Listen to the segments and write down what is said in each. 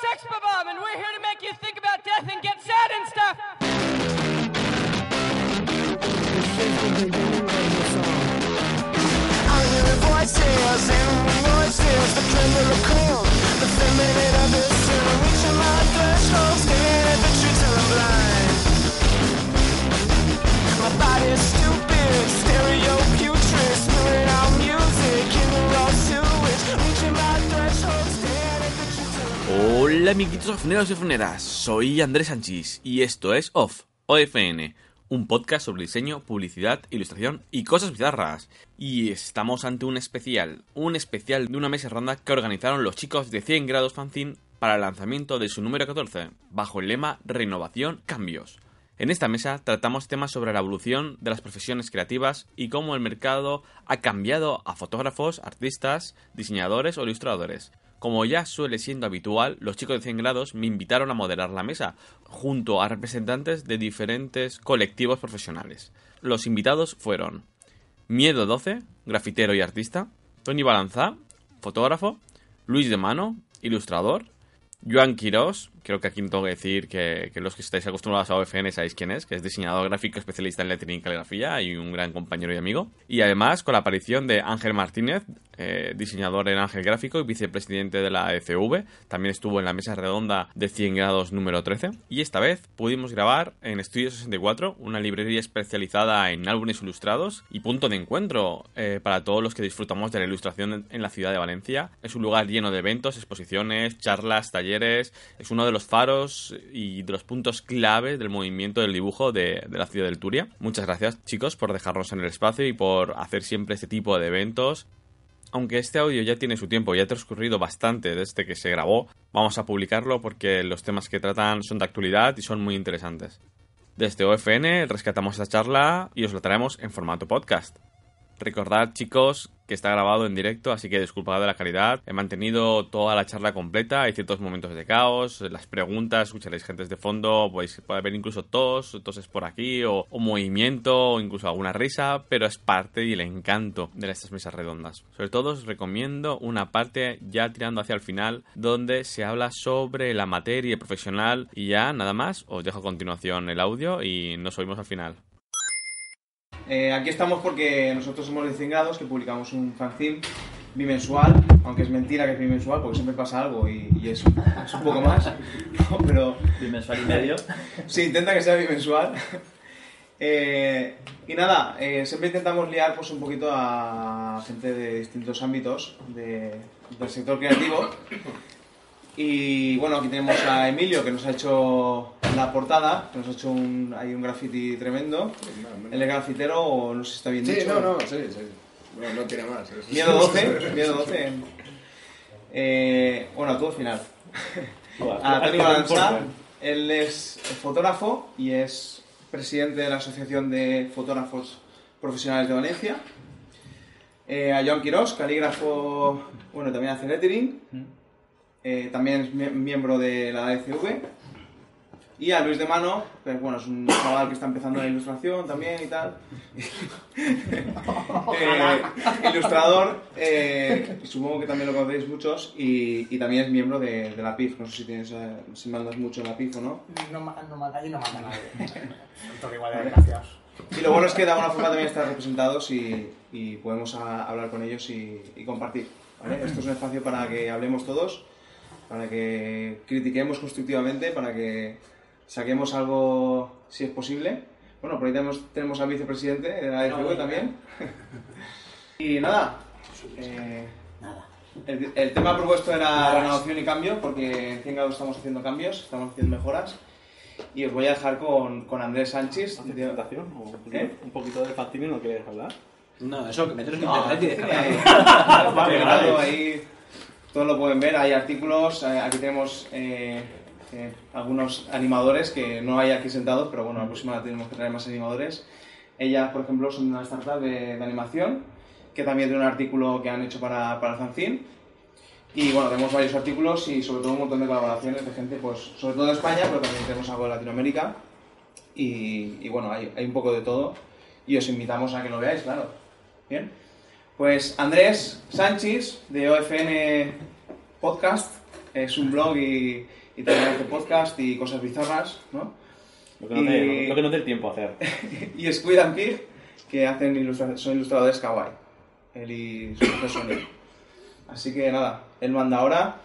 Sex Bob-omb, and we're here to make you think about death and get sad and stuff. I hear the voices and voices, the tremble of cold, the feminine of the sin, reaching my threshold, staring at the truth till I'm blind. My body's stupid, stereo putrid, spewing out music in the raw sewage, reaching my threshold, staring at the truth till I'm blind. Hola amiguitos ofneros y ofneras, soy Andrés Sánchez y esto es Off OFN, un podcast sobre diseño, publicidad, ilustración y cosas bizarras. Y estamos ante un especial de una mesa ronda que organizaron los chicos de 100 grados fanzine para el lanzamiento de su número 14, bajo el lema Renovación, Cambios. En esta mesa tratamos temas sobre la evolución de las profesiones creativas y cómo el mercado ha cambiado a fotógrafos, artistas, diseñadores o ilustradores. Como ya suele siendo habitual, los chicos de 100 grados me invitaron a moderar la mesa, junto a representantes de diferentes colectivos profesionales. Los invitados fueron Miedo 12, grafitero y artista, Tony Balanzá, fotógrafo, Luis de Mano, ilustrador, Joan Quirós, creo que aquí tengo que decir que los que estáis acostumbrados a OFN sabéis quién es, que es diseñador gráfico especialista en lettering y caligrafía y un gran compañero y amigo. Y además con la aparición de Ángel Martínez, diseñador en Ángel Gráfico y vicepresidente de la AECV, también estuvo en la mesa redonda de 100 grados número 13. Y esta vez pudimos grabar en Estudios 64, una librería especializada en álbumes ilustrados y punto de encuentro para todos los que disfrutamos de la ilustración en la ciudad de Valencia. Es un lugar lleno de eventos, exposiciones, charlas, talleres. Es uno de los faros y de los puntos clave del movimiento del dibujo de la ciudad del Turia. Muchas gracias, chicos, por dejarnos en el espacio y por hacer siempre este tipo de eventos. Aunque este audio ya tiene su tiempo, ya ha transcurrido bastante desde que se grabó, vamos a publicarlo porque los temas que tratan son de actualidad y son muy interesantes. Desde OFN rescatamos esta charla y os la traemos en formato podcast. Recordad, chicos, que está grabado en directo, así que disculpad de la calidad. He mantenido toda la charla completa, hay ciertos momentos de caos, las preguntas, escucharéis gentes de fondo, puede haber incluso toses por aquí, o movimiento, o incluso alguna risa, pero es parte y el encanto de estas mesas redondas. Sobre todo os recomiendo una parte ya tirando hacia el final, donde se habla sobre la materia profesional y ya nada más. Os dejo a continuación el audio y nos oímos al final. Aquí estamos porque nosotros somos de 100 grados, que publicamos un fanzine bimensual, aunque es mentira que es bimensual porque siempre pasa algo y es un poco más, no, pero... ¿Bimensual y medio? Sí, intenta que sea bimensual. Y nada, siempre intentamos liar pues un poquito a gente de distintos ámbitos del sector creativo. Y bueno, aquí tenemos a Emilio, que nos ha hecho la portada, que nos ha hecho un graffiti tremendo. El grafitero, o no sé si está bien dicho. Sí, sí. Bueno, no tiene más. Miedo 12. Bueno, tú al final. A Tony Balanzá, él es fotógrafo y es presidente de la Asociación de Fotógrafos Profesionales de Valencia. A Joan Quirós, calígrafo, bueno, también hace lettering. También es miembro de la AECV. Y a Luis de Mano, pues bueno, es un chaval que está empezando la ilustración también y tal. Ilustrador, supongo que también lo conocéis muchos, y también es miembro de la PIF. No sé si mandas mucho en la PIF o no. No manda, yo no manda a nadie. Todo igual de desgraciados. Y lo bueno es que de alguna forma también están representados y podemos hablar con ellos y compartir, ¿vale? Esto es un espacio para que hablemos todos, para que critiquemos constructivamente, para que saquemos algo si es posible. Bueno, por ahí tenemos al vicepresidente de la AFV también. Y nada, el tema propuesto era renovación y cambio, porque en 100 grados estamos haciendo cambios, estamos haciendo mejoras. Y os voy a dejar con Andrés Sánchez. ¿Hace presentación? ¿Un poquito de factín no quieres hablar? No, eso que metes en internet ahí. Todos lo pueden ver, hay artículos, aquí tenemos algunos animadores que no hay aquí sentados, pero bueno, la próxima tenemos que traer más animadores. Ellas, por ejemplo, son de una startup de animación, que también tiene un artículo que han hecho para el fanzine. Y bueno, tenemos varios artículos y sobre todo un montón de colaboraciones de gente, pues sobre todo de España, pero también tenemos algo de Latinoamérica. Y bueno, hay un poco de todo y os invitamos a que lo veáis, claro. Bien. Pues Andrés Sánchez, de OFN Podcast, es un blog y también hace podcast y cosas bizarras, ¿no? Lo que no te el tiempo a hacer. Y Squid and Pig, que hacen son ilustradores kawaii, él y su mujer Sonia. Así que nada, él manda ahora.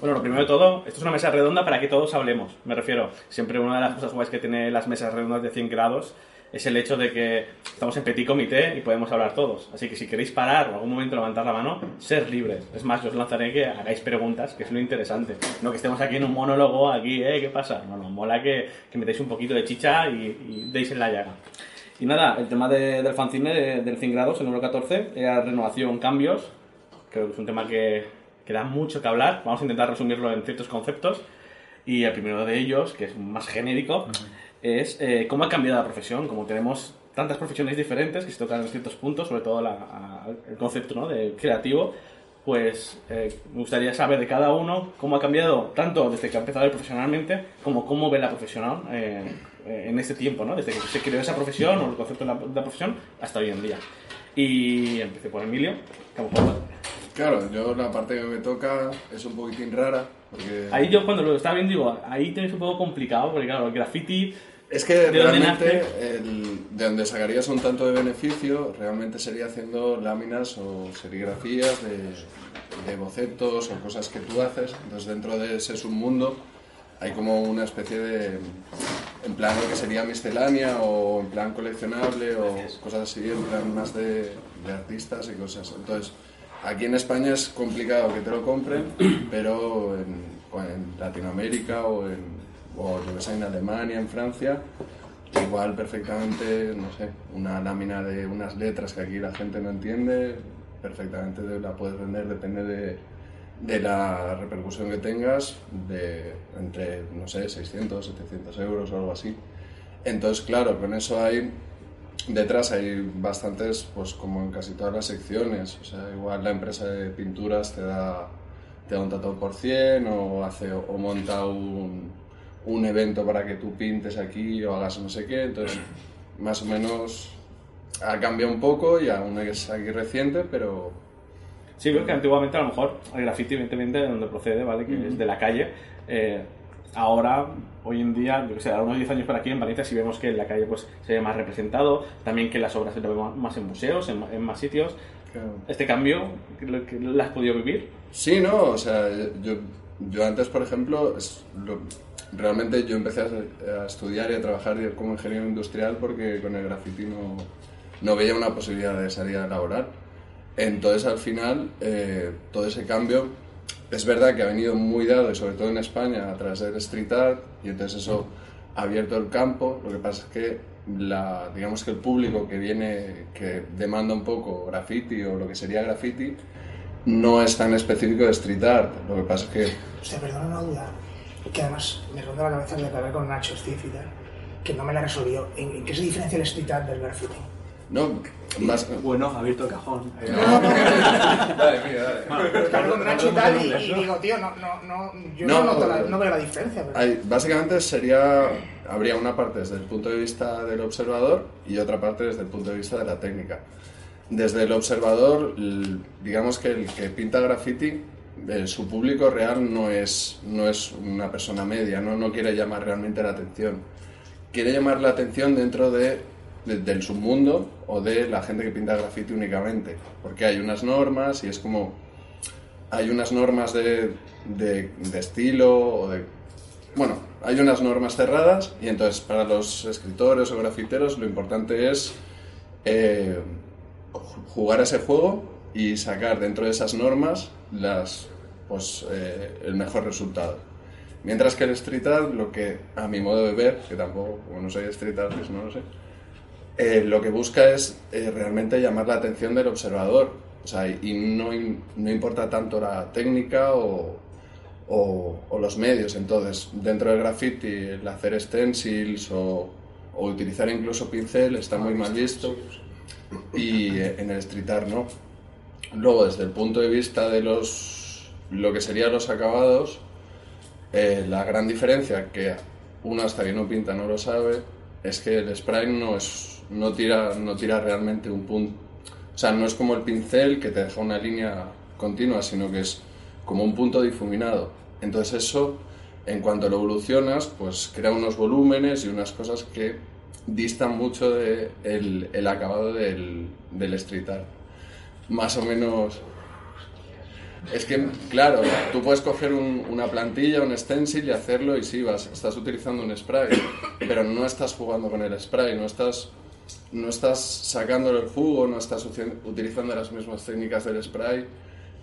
Bueno, lo primero de todo, esto es una mesa redonda para que todos hablemos, me refiero. Siempre una de las cosas guays que tiene las mesas redondas de 100 grados es el hecho de que estamos en petit comité y podemos hablar todos. Así que si queréis parar o en algún momento levantar la mano, sed libres. Es más, yo os lanzaré que hagáis preguntas, que es lo interesante. No que estemos aquí en un monólogo, aquí, ¿qué pasa? No, nos mola que metáis un poquito de chicha y deis en la llaga. Y nada, el tema del fanzine del 100 grados, el número 14, era renovación, cambios. Creo que es un tema que da mucho que hablar. Vamos a intentar resumirlo en ciertos conceptos. Y el primero de ellos, que es más genérico, es cómo ha cambiado la profesión, como tenemos tantas profesiones diferentes que se tocan en ciertos puntos, sobre todo el concepto, ¿no?, de creativo, pues me gustaría saber de cada uno cómo ha cambiado, tanto desde que ha empezado profesionalmente, como cómo ve la profesión en este tiempo, ¿no?, desde que se creó esa profesión o el concepto de la profesión hasta hoy en día. Y empecé por Emilio, que a lo mejor... Claro, yo la parte que me toca es un poquitín rara, porque... Ahí yo cuando lo estaba viendo digo, ahí tenéis un poco complicado, porque claro, el graffiti... Es que ¿de realmente de donde sacarías un tanto de beneficio realmente sería haciendo láminas o serigrafías de bocetos o cosas que tú haces. Entonces dentro de ese submundo hay como una especie de... en plan lo que sería miscelánea o en plan coleccionable o cosas así, en plan más de artistas y cosas. Entonces... Aquí en España es complicado que te lo compren, pero en Latinoamérica o yo que sé, en Alemania, en Francia, igual perfectamente, no sé, una lámina de unas letras que aquí la gente no entiende, perfectamente la puedes vender, depende de la repercusión que tengas, de entre, no sé, 600, 700 euros o algo así. Entonces, claro, con eso hay... Detrás hay bastantes, pues como en casi todas las secciones, o sea, igual la empresa de pinturas te da un tatuaje por 100 o monta un evento para que tú pintes aquí o hagas no sé qué, entonces más o menos ha cambiado un poco y aún es aquí reciente, pero... Sí, creo que antiguamente a lo mejor el graffiti, evidentemente, de donde procede, ¿vale?, que es de la calle, ahora... Hoy en día, yo que sé, a unos 10 años para aquí en Valencia sí vemos que en la calle pues se ve más representado, también que las obras se lo vemos más en museos, en más sitios. Claro. ¿Este cambio lo has podido vivir? Sí, no, o sea, yo antes, por ejemplo, realmente yo empecé a estudiar y a trabajar como ingeniero industrial porque con el graffiti no veía una posibilidad de salida laboral. Entonces, al final, todo ese cambio... Es verdad que ha venido muy dado, y sobre todo en España, a través del street art, y entonces eso ha abierto el campo. Lo que pasa es que digamos que el público que viene, que demanda un poco graffiti o lo que sería graffiti, no es tan específico de street art. Lo que pasa es que... Hostia, perdona una duda, que además me ronda la cabeza de hablar con Nacho Steve y tal, que no me la resolvió. ¿En qué se diferencia el street art del graffiti? No, más... Bueno, ha abierto el cajón. No. Dale. Bueno, claro, con Nacho y tal, y digo, tío, no veo la diferencia. Pero... Básicamente habría una parte desde el punto de vista del observador y otra parte desde el punto de vista de la técnica. Desde el observador, digamos que el que pinta graffiti, su público real no es una persona media, no quiere llamar realmente la atención. Quiere llamar la atención dentro del submundo o de la gente que pinta graffiti únicamente, porque hay unas normas y es como hay unas normas de estilo o de... Bueno, hay unas normas cerradas y entonces para los escritores o grafiteros lo importante es jugar ese juego y sacar dentro de esas normas el mejor resultado. Mientras que el street art, lo que a mi modo de ver, que tampoco, como no soy street artist, no lo sé, lo que busca es realmente llamar la atención del observador, o sea, y no importa tanto la técnica o los medios. Entonces, dentro del graffiti, el hacer stencils o utilizar incluso pincel está muy mal visto, y en el street art no. Luego, desde el punto de vista de lo que serían los acabados, la gran diferencia, que uno hasta que no pinta no lo sabe, es que el spray no tira realmente un punto, o sea, no es como el pincel que te deja una línea continua, sino que es como un punto difuminado. Entonces eso, en cuanto lo evolucionas, pues crea unos volúmenes y unas cosas que distan mucho de el acabado del street art. Más o menos... Es que, claro, tú puedes coger una plantilla, un stencil y hacerlo y sí, estás utilizando un spray, pero no estás jugando con el spray, no estás sacándole el jugo, no estás utilizando las mismas técnicas del spray.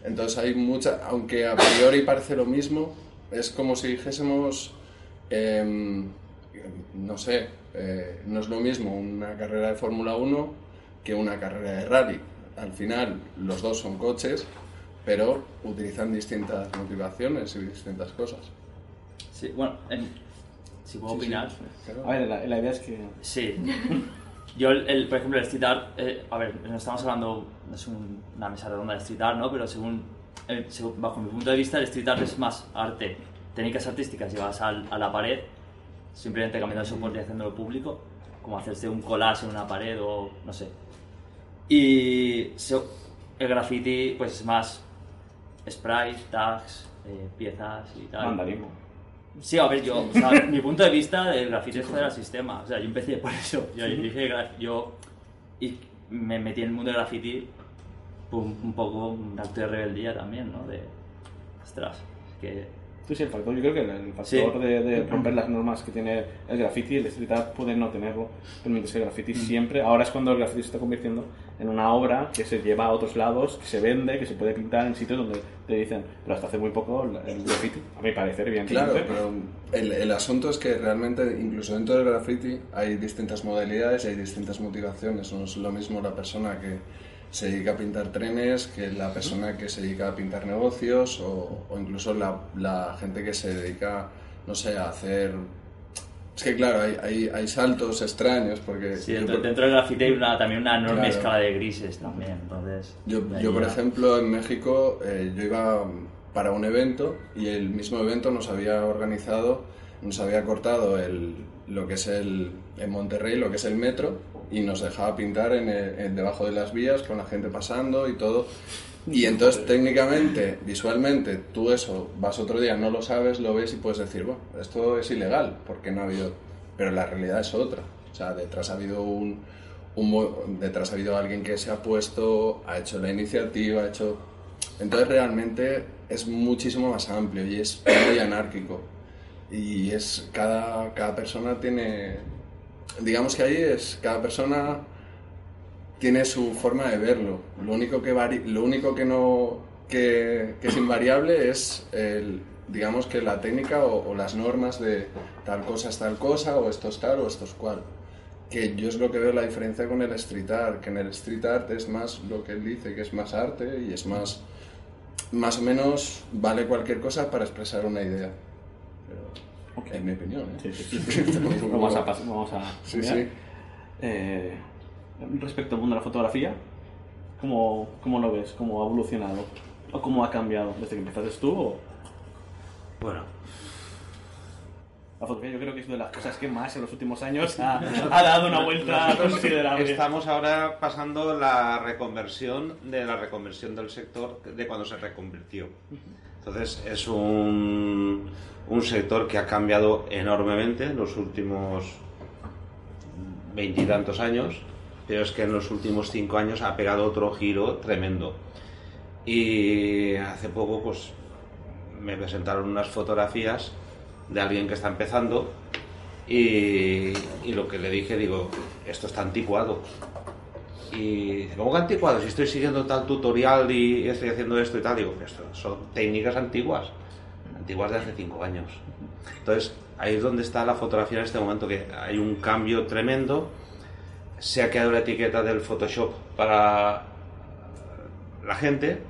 Entonces hay mucha, aunque a priori parece lo mismo, es como si dijésemos, no sé, no es lo mismo una carrera de Fórmula 1 que una carrera de rally. Al final los dos son coches, pero utilizan distintas motivaciones y distintas cosas. Sí, bueno, si puedo opinar. Sí, claro. A ver, la idea es que... Sí. Yo, por ejemplo, el street art... a ver, no estamos hablando... No es una mesa redonda de street art, ¿no? Pero según bajo mi punto de vista, el street art es más arte. Técnicas artísticas llevadas a la pared, simplemente cambiando el soporte y haciéndolo público, como hacerse un collage en una pared o... no sé. Y el graffiti, pues es más... sprays, tags, piezas y tal. Vandalismo. Sí, a ver, yo, o sea, mi punto de vista, el graffiti es joder al sistema. O sea, yo empecé por eso. Yo dije, yo y me metí en el mundo del graffiti un poco un acto de rebeldía también, ¿no? De, ostras, es que... Sí, el factor, yo creo que el factor de romper las normas que tiene el graffiti, el street art puede no tenerlo, pero mientras que el graffiti siempre, ahora es cuando el graffiti se está convirtiendo en una obra que se lleva a otros lados, que se vende, que se puede pintar en sitios donde te dicen, pero hasta hace muy poco el graffiti, a mi parecer, bien. Claro, pero el asunto es que realmente, incluso dentro del graffiti, hay distintas modalidades y hay distintas motivaciones. No es lo mismo la persona que se dedica a pintar trenes, que la persona que se dedica a pintar negocios o incluso la gente que se dedica, no sé, a hacer... Es que claro, hay saltos extraños porque... Sí, dentro del graffiti hay también una enorme escala de grises también, entonces... Yo por ejemplo, en México, yo iba para un evento y el mismo evento nos había organizado, nos había cortado lo que es en Monterrey, lo que es el metro, y nos dejaba pintar debajo de las vías con la gente pasando y todo. Y entonces técnicamente, visualmente, tú eso, vas otro día, no lo sabes, lo ves y puedes decir, bueno, esto es ilegal, porque no ha habido... Pero la realidad es otra. O sea, detrás ha habido detrás ha habido alguien que se ha puesto, ha hecho la iniciativa, ha hecho... Entonces realmente es muchísimo más amplio y es muy anárquico. Y es... cada persona tiene... Digamos que ahí cada persona tiene su forma de verlo. Lo único que que es invariable es digamos que la técnica o las normas de tal cosa o esto es tal o esto es cual. Que yo es lo que veo la diferencia con el street art, que en el street art es más lo que él dice, que es más arte y es más o menos vale cualquier cosa para expresar una idea. Pero... Okay. En mi opinión, ¿eh? Sí. Vamos a sí. Respecto al mundo de la fotografía, ¿cómo lo ves? ¿Cómo ha evolucionado? ¿O cómo ha cambiado desde que empezaste tú? ¿O? Bueno, la fotografía yo creo que es una de las cosas que más en los últimos años ha dado una vuelta considerable. Estamos ahora pasando la reconversión del sector de cuando se reconvirtió. Entonces es un sector que ha cambiado enormemente en los últimos 20 y tantos años, pero es que en los últimos 5 años ha pegado otro giro tremendo. Y hace poco pues me presentaron unas fotografías de alguien que está empezando y lo que le dije, digo, esto está anticuado. Y dice, ¿cómo que anticuado? Si estoy siguiendo tal tutorial y estoy haciendo esto y tal, digo, esto son técnicas antiguas de hace 5 años. Entonces, ahí es donde está la fotografía en este momento, que hay un cambio tremendo. Se ha quedado la etiqueta del Photoshop para la gente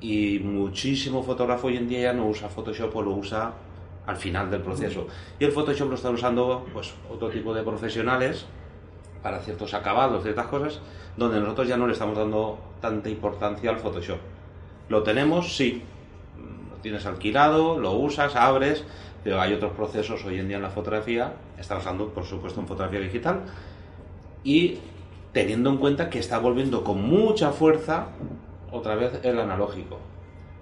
y muchísimo fotógrafo hoy en día ya no usa Photoshop o lo usa al final del proceso. Y el Photoshop lo están usando pues otro tipo de profesionales para ciertos acabados, ciertas cosas, donde nosotros ya no le estamos dando tanta importancia al Photoshop. Lo tenemos, sí, lo tienes alquilado, lo usas, abres, pero hay otros procesos hoy en día en la fotografía, estamos hablando por supuesto en fotografía digital, y teniendo en cuenta que está volviendo con mucha fuerza otra vez el analógico.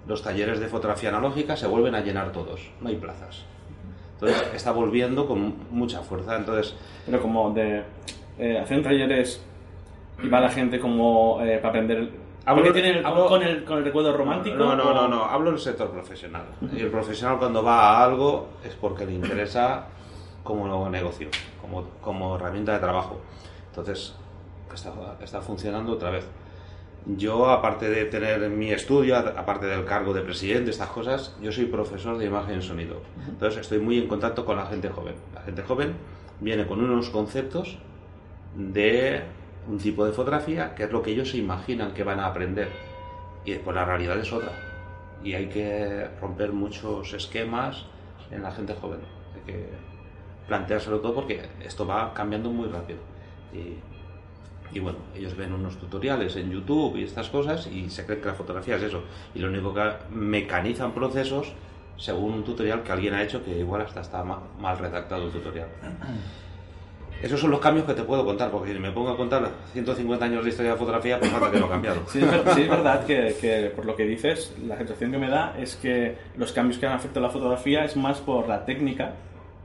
los talleres de fotografía analógica se vuelven a llenar todos, no hay plazas. Entonces está volviendo con mucha fuerza. Entonces, pero como de hacer talleres y va la gente como para aprender. ¿Hablo, con el recuerdo romántico? No, hablo del sector profesional. Y el profesional cuando va a algo es porque le interesa como negocio, como herramienta de trabajo. Entonces está funcionando otra vez. Yo, aparte de tener mi estudio, aparte del cargo de presidente, estas cosas, yo soy profesor de imagen y sonido. Entonces estoy muy en contacto con la gente joven. La gente joven viene con unos conceptos de un tipo de fotografía que es lo que ellos se imaginan que van a aprender. Y después la realidad es otra. Y hay que romper muchos esquemas en la gente joven. Hay que planteárselo todo porque esto va cambiando muy rápido. Y bueno, ellos ven unos tutoriales en YouTube y estas cosas y se creen que la fotografía es eso. Y lo único que mecanizan procesos según un tutorial que alguien ha hecho que igual hasta está mal redactado el tutorial. Esos son los cambios que te puedo contar, porque si me pongo a contar 150 años de historia de fotografía, pues falta que lo he cambiado. Sí, es verdad que por lo que dices, la sensación que me da es que los cambios que han afectado a la fotografía es más por la técnica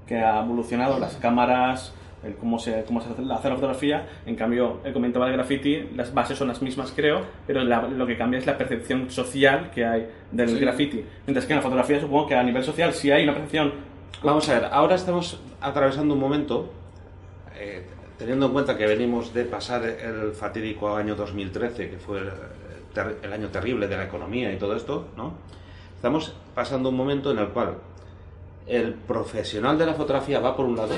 que ha evolucionado, las cámaras, cómo se hace la fotografía. En cambio, comentaba el graffiti, las bases son las mismas, creo, pero lo que cambia es la percepción social que hay del graffiti. Mientras que en la fotografía supongo que a nivel social sí hay una percepción. Vamos a ver, ahora estamos atravesando un momento, teniendo en cuenta que venimos de pasar el fatídico año 2013, que fue el año terrible de la economía y todo esto, ¿no? Estamos pasando un momento en el cual el profesional de la fotografía va por un lado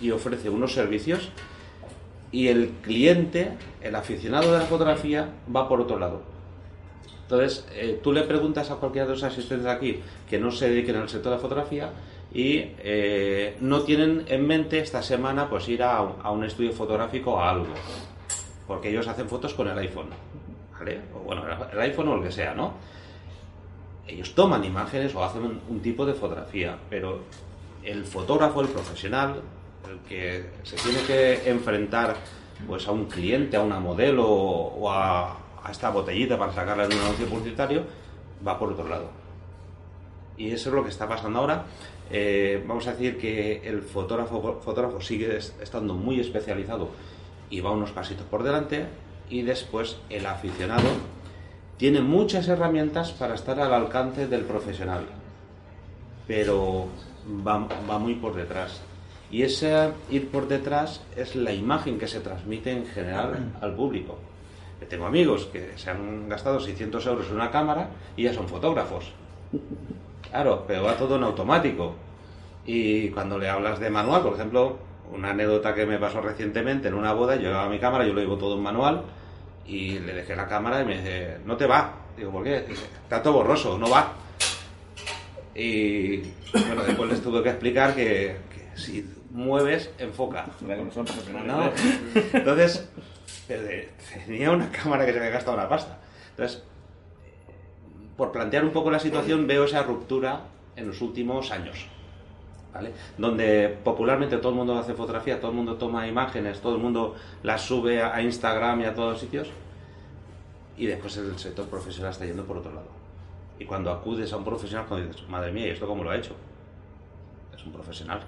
y ofrece unos servicios, y el cliente, el aficionado de la fotografía, va por otro lado. Entonces, tú le preguntas a cualquiera de los asistentes de aquí que no se dediquen al sector de la fotografía y no tienen en mente esta semana pues ir a un estudio fotográfico a algo, porque ellos hacen fotos con el iPhone, ¿vale? O bueno, el iPhone o el que sea, ¿no? Ellos toman imágenes o hacen un tipo de fotografía, pero el fotógrafo, el profesional, el que se tiene que enfrentar pues a un cliente, a una modelo o a esta botellita para sacarla en un anuncio publicitario, va por otro lado. Y eso es lo que está pasando ahora. Vamos a decir que el fotógrafo sigue estando muy especializado y va unos pasitos por delante, y después el aficionado tiene muchas herramientas para estar al alcance del profesional, pero va muy por detrás. Y ese ir por detrás es la imagen que se transmite en general al público. Yo tengo amigos que se han gastado 600 euros en una cámara y ya son fotógrafos. Claro, pero va todo en automático. Y cuando le hablas de manual, por ejemplo, una anécdota que me pasó recientemente en una boda, yo llevaba mi cámara, yo lo llevo todo en manual, y le dejé la cámara y me dice, no te va. Digo, ¿por qué? Dice, está todo borroso, no va. Y bueno, después les tuve que explicar que si mueves, enfoca. No. Entonces, tenía una cámara que se había gastado una pasta. Entonces, por plantear un poco la situación, veo esa ruptura en los últimos años, ¿vale? Donde popularmente todo el mundo hace fotografía, todo el mundo toma imágenes, todo el mundo las sube a Instagram y a todos los sitios, y después el sector profesional está yendo por otro lado. Y cuando acudes a un profesional, cuando dices, madre mía, ¿y esto cómo lo ha hecho? Es un profesional.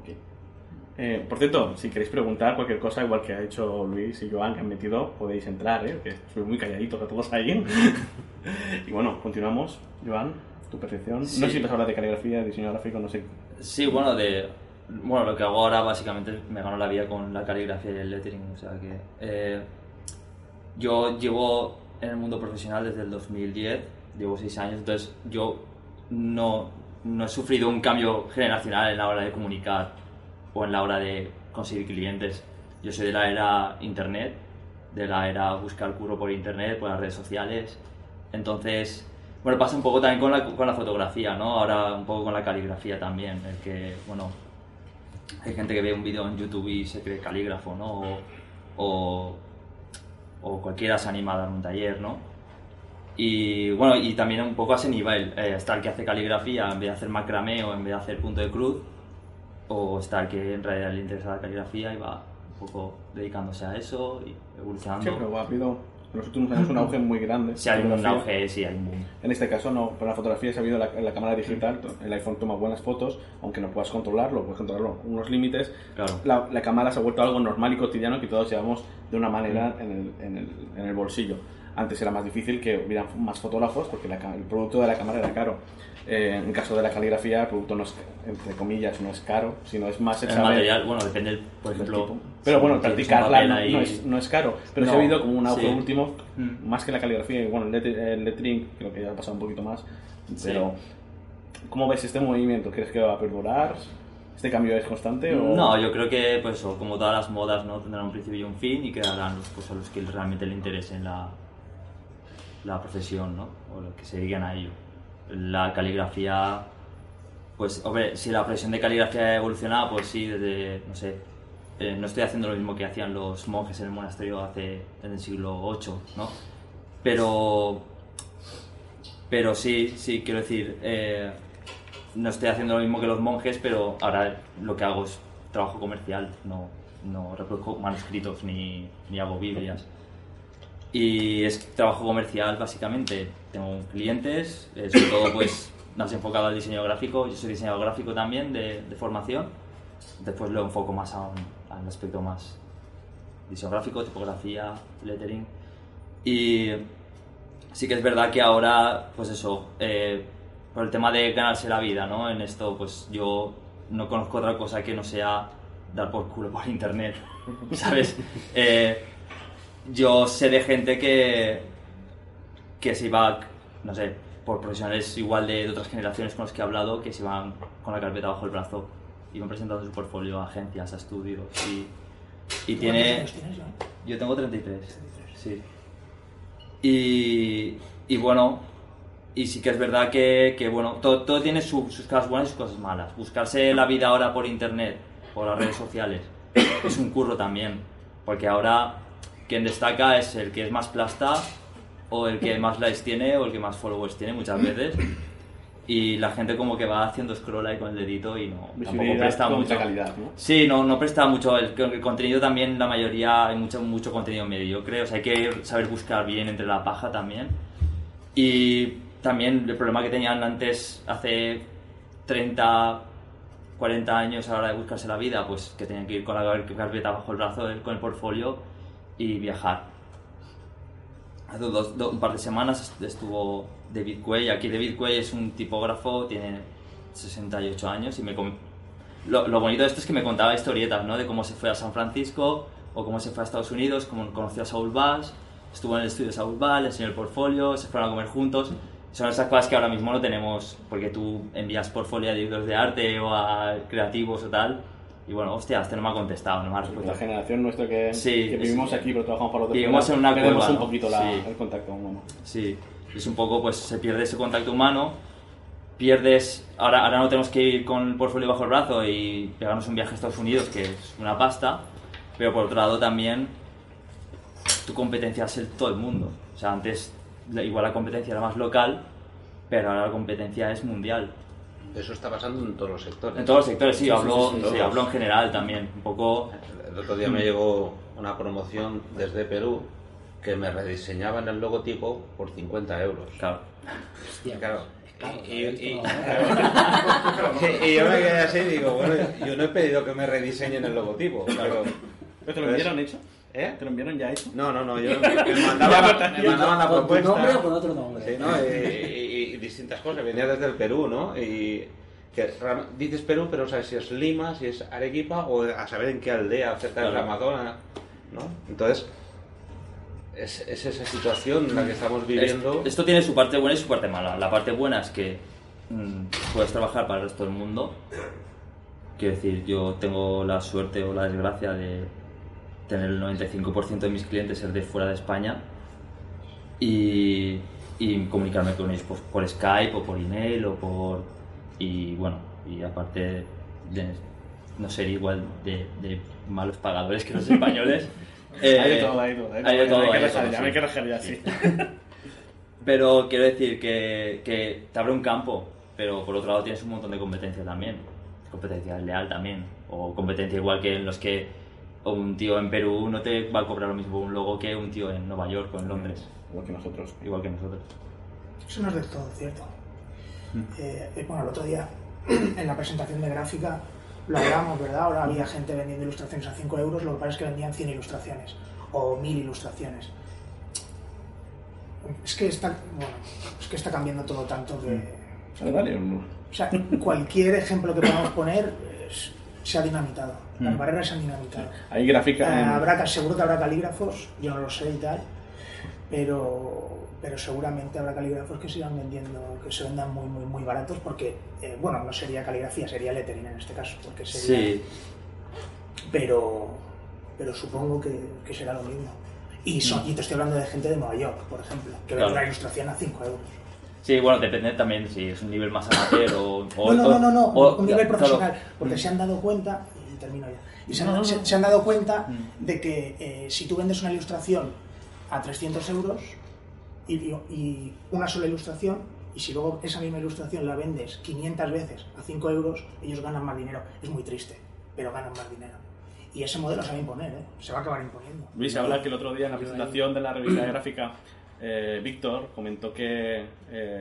Okay. Por cierto, si queréis preguntar cualquier cosa, igual que ha hecho Luis y Joan, que han metido, podéis entrar, que soy muy calladito, que todos ahí. Y bueno, continuamos. Joan, tu percepción. Sí. No sé si vas a hablar de caligrafía, diseño gráfico, no sé. Sí, bueno, lo que hago ahora básicamente me ganó la vida con la caligrafía y el lettering. O sea que yo llevo en el mundo profesional desde el 2010, llevo 6 años, entonces yo no he sufrido un cambio generacional en la hora de comunicar o en la hora de conseguir clientes. Yo soy de la era internet, de la era buscar curro por internet, por las redes sociales. Entonces, bueno, pasa un poco también con la fotografía, ¿no? Ahora un poco con la caligrafía también. El que, bueno, hay gente que ve un vídeo en YouTube y se cree calígrafo, ¿no? O cualquiera se anima a dar un taller, ¿no? Y bueno, y también un poco a ese nivel. Está el que hace caligrafía en vez de hacer macramé o en vez de hacer punto de cruz, o estar que en realidad le interesa la caligrafía y va un poco dedicándose a eso y evolucionando. Sí, pero rápido. en los últimos años un auge muy grande. Sí, hay un auge, sí, hay un boom. En este caso no, pero en la fotografía se ha habido la cámara digital, el iPhone toma buenas fotos, aunque no puedes controlarlo unos límites. Claro. La cámara se ha vuelto algo normal y cotidiano que todos llevamos de una manera en el bolsillo. Antes era más difícil que hubieran más fotógrafos porque el producto de la cámara era caro. En el caso de la caligrafía, el producto no es, entre comillas, no es caro, sino es más examen. El material, bueno, depende del, por ejemplo, tipo. Pero bueno, practicarla no es caro. Pero no, se ha habido como un auge último, más que la caligrafía, y bueno, el lettering creo que ya ha pasado un poquito más. Pero, ¿cómo ves este movimiento? ¿Crees que va a perdurar? ¿Este cambio es constante? ¿O? No, yo creo que, pues, como todas las modas, ¿no? Tendrán un principio y un fin y quedarán pues, a los que realmente le interesen la profesión, ¿no? O los que se dedican a ello. La caligrafía, pues, hombre, si la profesión de caligrafía evolucionaba, pues sí, desde, no sé, no estoy haciendo lo mismo que hacían los monjes en el monasterio en el siglo VIII, ¿no? Pero sí, quiero decir, no estoy haciendo lo mismo que los monjes, pero ahora lo que hago es trabajo comercial, no reproduzco manuscritos ni hago Biblias. Y es trabajo comercial, básicamente. Tengo clientes, sobre todo pues más enfocado al diseño gráfico. Yo soy diseñador gráfico también de formación. Después lo enfoco más al aspecto más diseño gráfico, tipografía, lettering. Y sí que es verdad que ahora, pues eso, por el tema de ganarse la vida, ¿no? En esto, pues yo no conozco otra cosa que no sea dar por culo por internet, ¿sabes? Yo sé de gente que se iba, no sé, por profesionales igual de otras generaciones con los que he hablado, que se iban con la carpeta bajo el brazo y van presentando su portfolio a agencias, a estudios y tiene... ¿Cuántos años tienes, no? Yo tengo 33, sí. Y bueno, y sí que es verdad que bueno, todo tiene sus cosas buenas y sus cosas malas. Buscarse la vida ahora por internet, por las redes sociales, es un curro también, porque ahora... Quien destaca es el que es más plasta o el que más likes tiene o el que más followers tiene muchas veces, y la gente como que va haciendo scroll ahí con el dedito y no tampoco presta mucha calidad, ¿no? Sí, no presta mucho el contenido también, la mayoría hay mucho contenido mediocre, o sea, hay que saber buscar bien entre la paja también. Y también el problema que tenían antes, hace 30, 40 años a la hora de buscarse la vida, pues que tenían que ir con la carpeta bajo el brazo, con el portfolio y viajar. Hace un par de semanas estuvo David Quay. Aquí David Quay es un tipógrafo, tiene 68 años y lo bonito de esto es que me contaba historietas, ¿no? De cómo se fue a San Francisco o cómo se fue a Estados Unidos, cómo conoció a Saul Bass, estuvo en el estudio de Saul Bass, le enseñó el portfolio, se fueron a comer juntos. Son esas cosas que ahora mismo no tenemos, porque tú envías portfolio a directores de arte o a creativos o tal. Y bueno, hostia, este no me ha contestado, no me ha respondido. La generación nuestra que vivimos aquí, pero trabajamos para otros. Vivimos en una cueva, perdemos, ¿no? Un poquito el contacto humano. Sí, es un poco, pues se pierde ese contacto humano, pierdes... Ahora no tenemos que ir con el portfolio bajo el brazo y pegarnos un viaje a Estados Unidos, que es una pasta, pero por otro lado también tu competencia es todo el mundo. O sea, antes igual la competencia era más local, pero ahora la competencia es mundial. Eso está pasando en todos los sectores. En todos los sectores, sí, hablo en general también. Un poco... El otro día me llegó una promoción desde Perú que me rediseñaban el logotipo por 50 euros. Claro. Hostia, claro. Y yo me quedé así y digo, bueno, yo no he pedido que me rediseñen el logotipo. Claro. ¿Pero te lo enviaron hecho? ¿Eh? ¿Te lo enviaron ya hecho? No, yo me mandaban la propuesta. ¿Con tu nombre o con otro nombre? Sí, no, distintas cosas, venía desde el Perú, ¿no? Y que dices Perú, pero no sabes si es Lima, si es Arequipa o a saber en qué aldea, cerca de la Amazona, ¿no? Entonces, es esa situación en la que estamos viviendo. Esto tiene su parte buena y su parte mala. La parte buena es que puedes trabajar para el resto del mundo. Quiero decir, yo tengo la suerte o la desgracia de tener el 95% de mis clientes ser de fuera de España y comunicarme con ellos pues, por Skype o por email o por... Y bueno, y aparte de no ser igual de malos pagadores que los españoles... Hay de todo. Ya me quiero dejar ya, sí. Pero quiero decir que te abre un campo, pero por otro lado tienes un montón de competencia también. Competencia leal también, o competencia igual que en los que... un tío en Perú no te va a cobrar lo mismo un logo que un tío en Nueva York o en Londres. Igual que nosotros. Igual que nosotros. Eso no es del todo cierto. Bueno, el otro día en la presentación de gráfica lo hablamos, ¿verdad? Ahora había gente vendiendo ilustraciones a 5 euros, lo que pasa es que vendían 100 ilustraciones o 1000 ilustraciones. Es que está, bueno, es que está cambiando todo tanto que... O sea, cualquier ejemplo que podamos poner se ha dinamitado. Las barreras se han dinamitado. Hay gráficas... seguro que habrá calígrafos, yo no lo sé y tal, pero seguramente habrá calígrafos que sigan vendiendo, que se vendan muy baratos porque, bueno, no sería caligrafía, sería lettering en este caso, porque sería... Sí. Pero supongo que será lo mismo. Y te estoy hablando de gente de Nueva York, por ejemplo, que vende una ilustración a 5 euros. Sí, bueno, depende también si es un nivel más amateur o... No, un nivel profesional, porque se han dado cuenta, y termino ya, se han dado cuenta de que si tú vendes una ilustración a 300 euros y una sola ilustración, y si luego esa misma ilustración la vendes 500 veces a 5 euros, ellos ganan más dinero. Es muy triste, pero ganan más dinero. Y ese modelo se va a imponer, ¿eh? Se va a acabar imponiendo. Luis, se habla que el otro día en la presentación de la revista de gráfica, Víctor comentó que,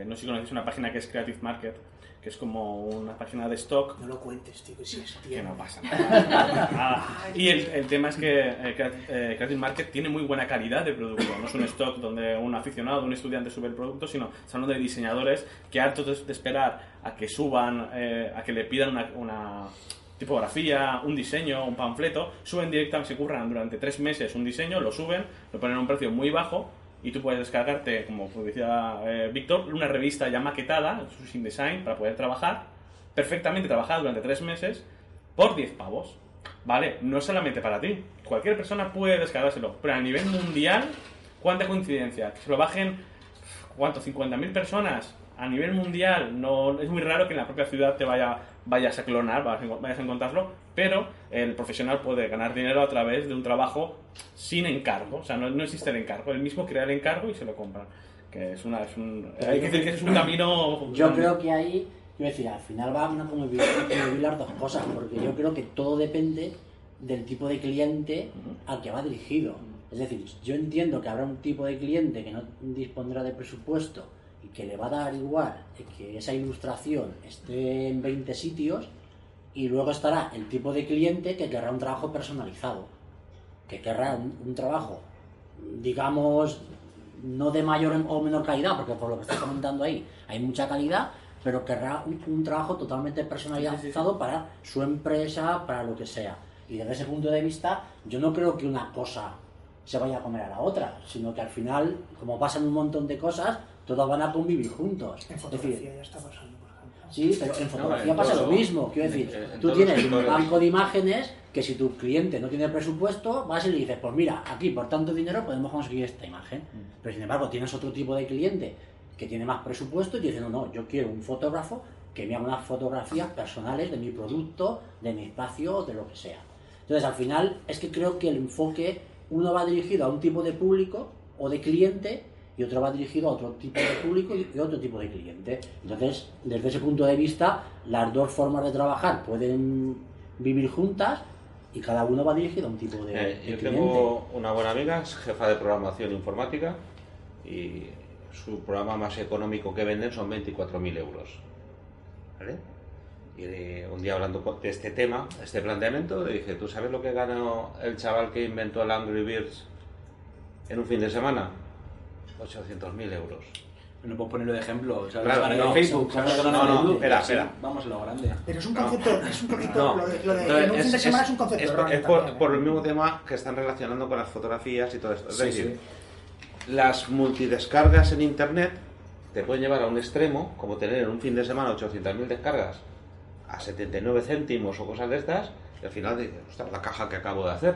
no sé si conocéis una página que es Creative Market, que es como una página de stock. No lo cuentes, tío, que sí es tío. Que no pasa nada. Y el tema es que Creative Market tiene muy buena calidad de producto. No es un stock donde un aficionado, un estudiante sube el producto, sino son de diseñadores que hartos de esperar a que suban, a que le pidan una tipografía, un diseño, un panfleto, suben directamente, se curran durante 3 meses un diseño, lo suben, lo ponen a un precio muy bajo y tú puedes descargarte, como decía Víctor, una revista ya maquetada, su InDesign, para poder trabajar, perfectamente trabajada durante 3 meses, por 10 pavos. Vale, no solamente para ti, cualquier persona puede descargárselo, pero a nivel mundial, ¿cuánta coincidencia? Que se lo bajen, ¿cuánto? 50.000 personas a nivel mundial, no, es muy raro que en la propia ciudad te vayas a clonar, vayas a encontrarlo, pero el profesional puede ganar dinero a través de un trabajo sin encargo, o sea, no existe el encargo, él mismo crea el encargo y se lo compra, que hay que decir que es un camino... Yo creo que ahí, al final va a convivir las dos cosas, porque yo creo que todo depende del tipo de cliente al que va dirigido, es decir, yo entiendo que habrá un tipo de cliente que no dispondrá de presupuesto y que le va a dar igual que esa ilustración esté en 20 sitios, y luego estará el tipo de cliente que querrá un trabajo personalizado, que querrá un trabajo, digamos, no de mayor o menor calidad, porque por lo que estás comentando ahí hay mucha calidad, pero querrá un trabajo totalmente personalizado para su empresa, para lo que sea. Y desde ese punto de vista, yo no creo que una cosa se vaya a comer a la otra, sino que al final, como pasan un montón de cosas, todas van a convivir juntos. En fotografía ya está pasando, por ejemplo. Sí, pero en fotografía pasa lo mismo. Quiero decir, tú tienes un banco de imágenes que si tu cliente no tiene presupuesto, vas y le dices, pues mira, aquí por tanto dinero podemos conseguir esta imagen. Pero sin embargo, tienes otro tipo de cliente que tiene más presupuesto y dice, no, yo quiero un fotógrafo que me haga unas fotografías personales de mi producto, de mi espacio, de lo que sea. Entonces, al final, es que creo que el enfoque, uno va dirigido a un tipo de público o de cliente, y otro va dirigido a otro tipo de público y otro tipo de cliente. Entonces, desde ese punto de vista, las dos formas de trabajar pueden vivir juntas y cada uno va dirigido a un tipo de cliente. Yo tengo una buena amiga, es jefa de programación informática, y su programa más económico que venden son 24.000 euros. ¿Vale? Y un día hablando de este tema, este planteamiento, le dije, ¿tú sabes lo que ganó el chaval que inventó el Angry Birds en un fin de semana? 800.000 euros. No puedo ponerlo de ejemplo. ¿Sabes? Claro, para Facebook. No, espera. Vamos a lo grande. Pero es un concepto. No. Es un poquito. No. Lo de un fin de semana es un concepto. Es por el mismo tema que están relacionando con las fotografías y todo esto. Es decir, las multidescargas en internet te pueden llevar a un extremo, como tener en un fin de semana 800.000 descargas a 79 céntimos o cosas de estas, y al final dices, ostras, la caja que acabo de hacer.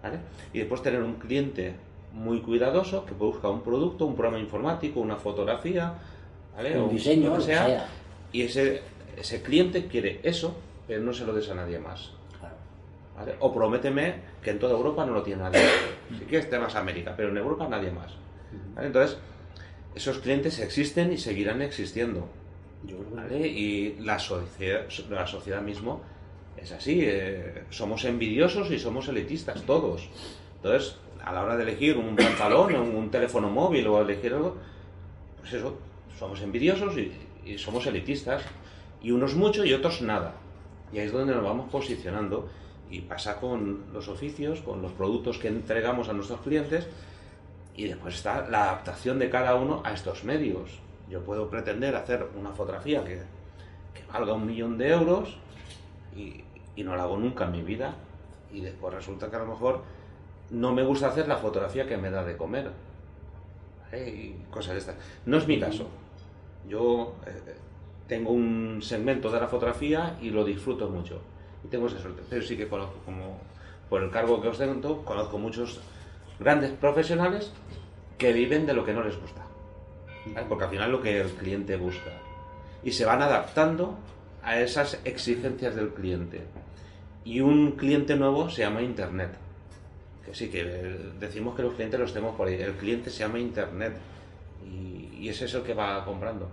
¿Vale? Y después tener un cliente muy cuidadoso, que busca un producto, un programa informático, una fotografía, ¿vale? Un diseño, lo que sea. Y ese cliente quiere eso, pero no se lo des a nadie más. Claro. ¿Vale? O prométeme que en toda Europa no lo tiene nadie. Si quieres te vas a América, pero en Europa nadie más. ¿Vale? Entonces, esos clientes existen y seguirán existiendo. ¿Vale? Y la sociedad mismo Es así, somos envidiosos y somos elitistas todos. Entonces, a la hora de elegir un pantalón o un teléfono móvil o elegir algo, pues eso, somos envidiosos y somos elitistas. Y unos mucho y otros nada. Y ahí es donde nos vamos posicionando. Y pasa con los oficios, con los productos que entregamos a nuestros clientes. Y después está la adaptación de cada uno a estos medios. Yo puedo pretender hacer una fotografía que valga 1.000.000 de euros y no la hago nunca en mi vida. Y después resulta que a lo mejor no me gusta hacer la fotografía que me da de comer. ¿Vale? Y cosas de estas. No es mi caso. Yo tengo un segmento de la fotografía y lo disfruto mucho. Y tengo esa suerte. Pero sí que conozco, como por el cargo que ostento, conozco muchos grandes profesionales que viven de lo que no les gusta. ¿Vale? Porque al final es lo que el cliente busca. Y se van adaptando a esas exigencias del cliente. Y un cliente nuevo se llama Internet. Que sí, que decimos que los clientes los tenemos por ahí. El cliente se llama Internet. Y ese es el que va comprando.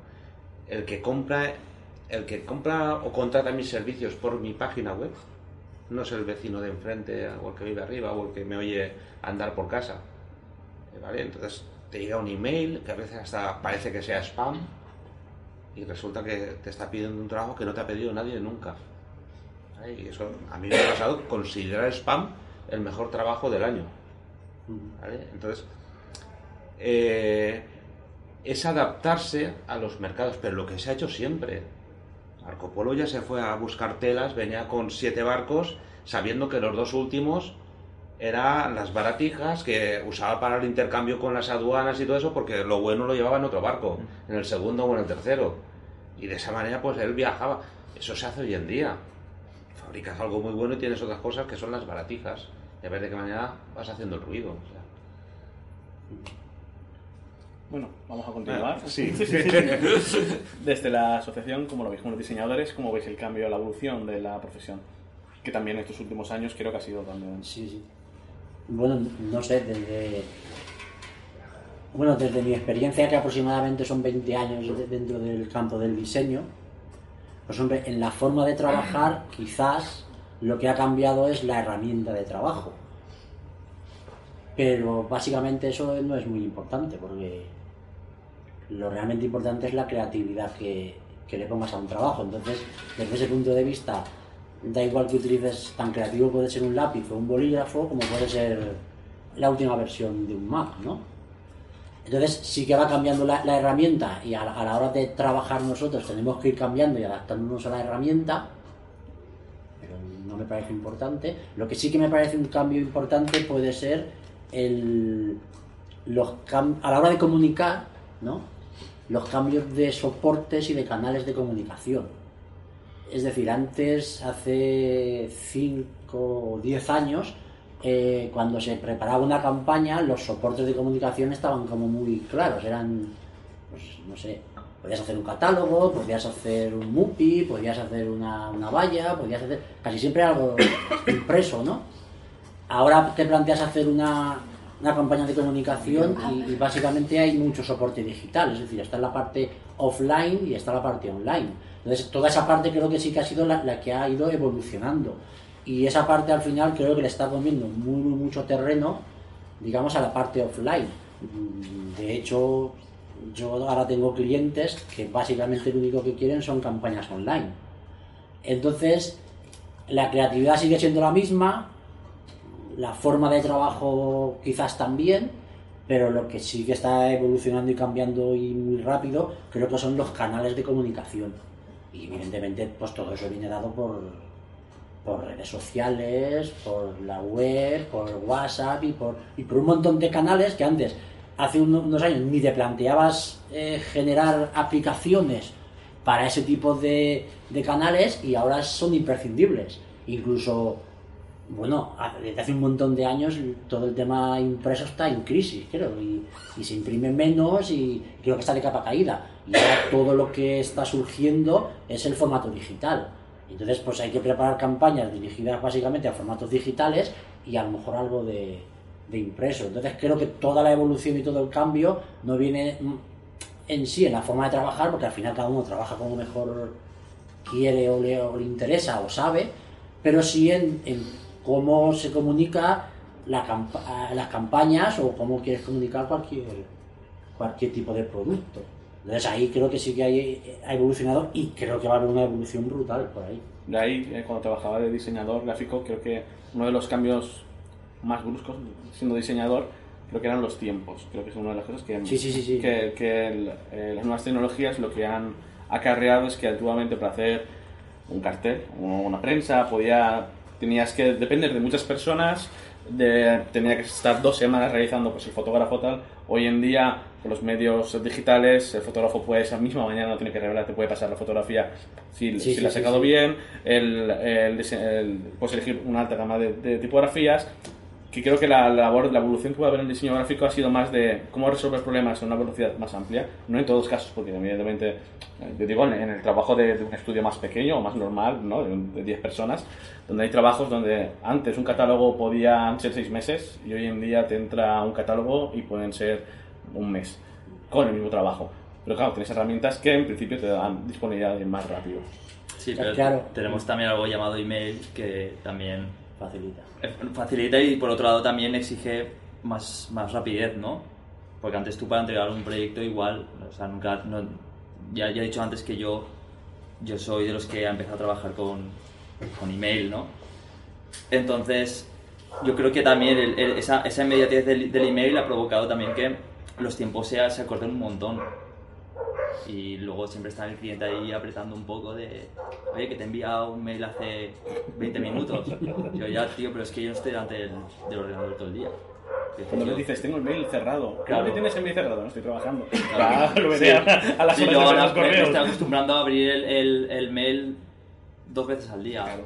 El que compra o contrata mis servicios por mi página web no es el vecino de enfrente o el que vive arriba o el que me oye andar por casa. ¿Vale? Entonces te llega un email que a veces hasta parece que sea spam y resulta que te está pidiendo un trabajo que no te ha pedido nadie nunca. ¿Vale? Y eso a mí me ha pasado, considerar spam el mejor trabajo del año. ¿Vale? Entonces es adaptarse a los mercados, pero lo que se ha hecho siempre. Marco Polo ya se fue a buscar telas, venía con 7 barcos, sabiendo que los 2 últimos eran las baratijas que usaba para el intercambio con las aduanas y todo eso, porque lo bueno lo llevaba en otro barco, en el segundo o en el tercero. Y de esa manera pues él viajaba. Eso se hace hoy en día. Fabricas algo muy bueno y tienes otras cosas que son las baratijas. Y a ver de qué manera vas haciendo el ruido. O sea. Bueno, vamos a continuar. Sí. Desde la asociación, como lo veis con los diseñadores, ¿cómo veis el cambio, la evolución de la profesión? Que también en estos últimos años creo que ha sido también. Sí, sí. Bueno, no sé, desde mi experiencia, que aproximadamente son 20 años dentro del campo del diseño, pues hombre, en la forma de trabajar, quizás lo que ha cambiado es la herramienta de trabajo. Pero básicamente eso no es muy importante, porque lo realmente importante es la creatividad que le pongas a un trabajo. Entonces, desde ese punto de vista, da igual que utilices, tan creativo puede ser un lápiz o un bolígrafo como puede ser la última versión de un Mac, ¿no? Entonces sí que va cambiando la herramienta, y a la hora de trabajar nosotros tenemos que ir cambiando y adaptándonos a la herramienta, pero no me parece importante. Lo que sí que me parece un cambio importante puede ser a la hora de comunicar, ¿no? Los cambios de soportes y de canales de comunicación. Es decir, antes, hace 5 o 10 años, cuando se preparaba una campaña, los soportes de comunicación estaban como muy claros. Eran, pues no sé, podías hacer un catálogo, podías hacer un MUPI, podías hacer una valla, podías hacer casi siempre algo impreso, ¿no? Ahora te planteas hacer una campaña de comunicación y básicamente hay mucho soporte digital, es decir, está la parte offline y está la parte online. Entonces, toda esa parte creo que sí que ha sido la que ha ido evolucionando. Y esa parte al final creo que le está comiendo mucho terreno, digamos, a la parte offline. De hecho, yo ahora tengo clientes que básicamente lo único que quieren son campañas online. Entonces, la creatividad sigue siendo la misma. La forma de trabajo quizás también, pero lo que sí que está evolucionando y cambiando y muy rápido creo que son los canales de comunicación. Y evidentemente pues todo eso viene dado por redes sociales, por la web, por WhatsApp y por un montón de canales que antes, hace unos años, ni te planteabas generar aplicaciones para ese tipo de canales, y ahora son imprescindibles. Incluso, bueno, desde hace un montón de años todo el tema impreso está en crisis, creo, y se imprime menos y creo que está de capa caída. Y ahora todo lo que está surgiendo es el formato digital. Entonces, pues hay que preparar campañas dirigidas básicamente a formatos digitales y a lo mejor algo de impreso. Entonces, creo que toda la evolución y todo el cambio no viene en sí en la forma de trabajar, porque al final cada uno trabaja como mejor quiere o le interesa o sabe, pero sí en cómo se comunica las campañas o cómo quieres comunicar cualquier tipo de producto. Entonces ahí creo que sí que ha evolucionado y creo que va a haber una evolución brutal por ahí. De ahí, cuando trabajaba de diseñador gráfico, creo que uno de los cambios más bruscos siendo diseñador, creo que eran los tiempos. Creo que es una de las cosas que, sí. que las nuevas tecnologías lo que han acarreado es que actualmente para hacer un cartel, una prensa, tenías que depender de muchas personas, tenía que estar 2 semanas realizando el fotógrafo tal. Hoy en día, con los medios digitales, el fotógrafo puede esa misma mañana, no tiene que revelar, te puede pasar la fotografía si la has sacado bien, puedes elegir una alta gama de tipografías, que creo que la evolución que va a haber en el diseño gráfico ha sido más de cómo resolver problemas a una velocidad más amplia, no en todos los casos, porque evidentemente, yo digo, en el trabajo de un estudio más pequeño o más normal, ¿no? De 10 personas, donde hay trabajos donde antes un catálogo podía ser 6 meses y hoy en día te entra un catálogo y pueden ser un mes, con el mismo trabajo. Pero claro, tienes herramientas que en principio te dan disponibilidad más rápido. Sí, pero claro. Tenemos también algo llamado email que también facilita y por otro lado también exige más rapidez, ¿no? Porque antes tú para entregar un proyecto igual, o sea, ya he dicho antes que yo soy de los que ha empezado a trabajar con email, ¿no? Entonces yo creo que también esa inmediatez del email ha provocado también que los tiempos se acorten un montón y luego siempre está el cliente ahí apretando un poco de oye, que te he enviado un mail hace 20 minutos. Yo ya, tío, pero es que yo no estoy delante del ordenador todo el día. Cuando me dices, tengo el mail cerrado. Claro, que tienes el mail cerrado, no estoy trabajando. Claro, lo vería sí. A las horas de los correos. Me estoy acostumbrando a abrir el mail 2 veces al día. Claro.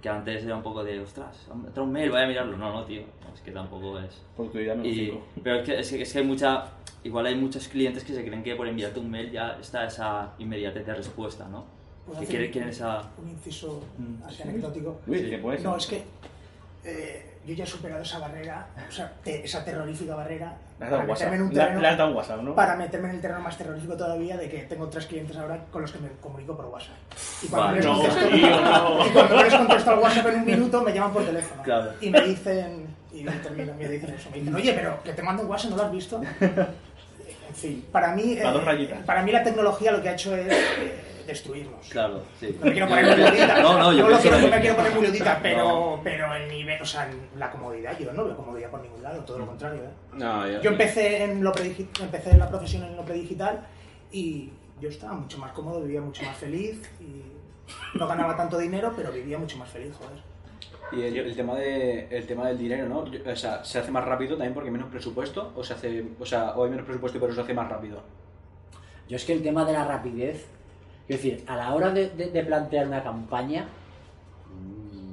Que antes era un poco de, ostras, entra un mail, voy a mirarlo. No, tío, es que tampoco es. Porque ya me pero es que hay mucha... Igual hay muchos clientes que se creen que por enviarte un mail ya está esa inmediatez de respuesta, ¿no? Pues que quieren esa... Un inciso así anecdótico. Sí, pues. No, es que yo ya he superado esa barrera, o sea, esa terrorífica barrera. Le has dado un WhatsApp, ¿no? Para meterme en el terreno más terrorífico todavía de que tengo 3 clientes ahora con los que me comunico por WhatsApp. Y cuando no les contesto al WhatsApp en un minuto, me llaman por teléfono. Claro. Y me dicen... Y me dicen eso. Me dicen, oye, pero que te mando un WhatsApp, ¿no lo has visto? En fin, para mí la tecnología lo que ha hecho es destruirnos. Claro, sí. No me quiero poner muy ludita. Pero el nivel, o sea, la comodidad, yo no veo comodidad por ningún lado, todo lo contrario, ¿eh? Yo empecé en la profesión en lo predigital y yo estaba mucho más cómodo, vivía mucho más feliz y no ganaba tanto dinero, pero vivía mucho más feliz, joder. Y el tema del dinero, ¿no? O sea, ¿se hace más rápido también porque hay menos presupuesto? ¿O hay menos presupuesto y por eso se hace más rápido? Yo es que el tema de la rapidez... Es decir, a la hora de plantear una campaña,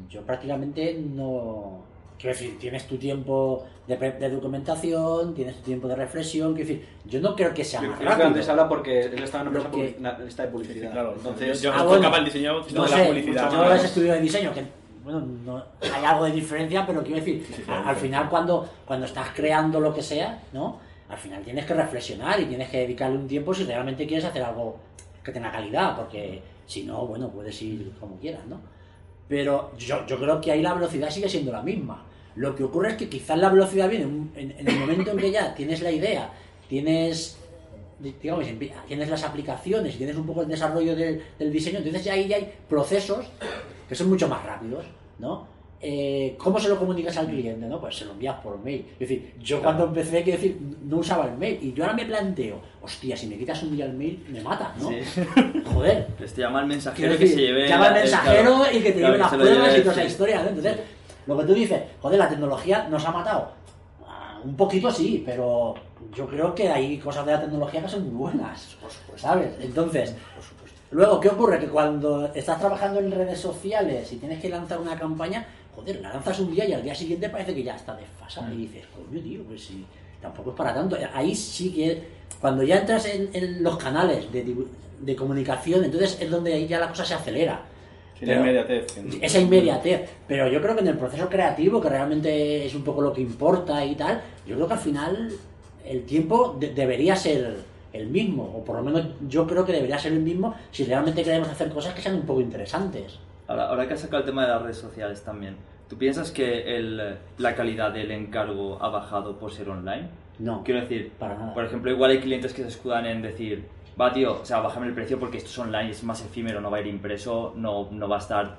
yo prácticamente no... Quiero decir, tienes tu tiempo de documentación, tienes tu tiempo de reflexión, quiero decir, yo no creo que sea más rápido. Yo creo que antes habla porque él estaba en una lista de publicidad. Sí, claro, entonces yo tocaba el diseño de la publicidad. Yo había estudiado de diseño, que... Bueno, no, hay algo de diferencia, pero quiero decir, al final cuando estás creando lo que sea, ¿no? Al final tienes que reflexionar y tienes que dedicarle un tiempo si realmente quieres hacer algo que tenga calidad, porque si no, bueno, puedes ir como quieras, ¿no? Pero yo creo que ahí la velocidad sigue siendo la misma. Lo que ocurre es que quizás la velocidad viene en el momento en que ya tienes la idea, tienes las aplicaciones, tienes un poco el desarrollo del diseño, entonces ahí ya hay procesos que son mucho más rápidos, ¿no? ¿Cómo se lo comunicas al cliente? ¿No? Pues se lo envías por mail. Es decir, yo cuando empecé, quiero decir, no usaba el mail. Y yo ahora me planteo, hostia, si me quitas un día el mail, me matas, ¿no? Sí. Joder. Pues te llama el mensajero que se lleve... Llama al mensajero y que te lleve las pruebas y toda esa historia, ¿no? Entonces, lo que tú dices, joder, la tecnología nos ha matado. Un poquito sí, pero yo creo que hay cosas de la tecnología que son muy buenas, ¿sabes? Entonces... Luego, ¿qué ocurre? Que cuando estás trabajando en redes sociales y tienes que lanzar una campaña, joder, la lanzas un día y al día siguiente parece que ya está desfasada. Y dices, coño, tío, pues sí, tampoco es para tanto. Ahí sí que, cuando ya entras en los canales de comunicación, entonces es donde ahí ya la cosa se acelera. Sí, la inmediatez. Esa inmediatez. Pero yo creo que en el proceso creativo, que realmente es un poco lo que importa y tal, yo creo que al final el tiempo debería ser... el mismo, o por lo menos yo creo que debería ser el mismo si realmente queremos hacer cosas que sean un poco interesantes. A ahora que has sacado el tema de las redes sociales también, ¿tú piensas que la calidad del encargo ha bajado por ser online? No. Quiero decir, para nada. Por ejemplo, igual hay clientes que se escudan en decir, va tío, o sea, bájame el precio porque esto es online, es más efímero, no va a ir impreso, no va a estar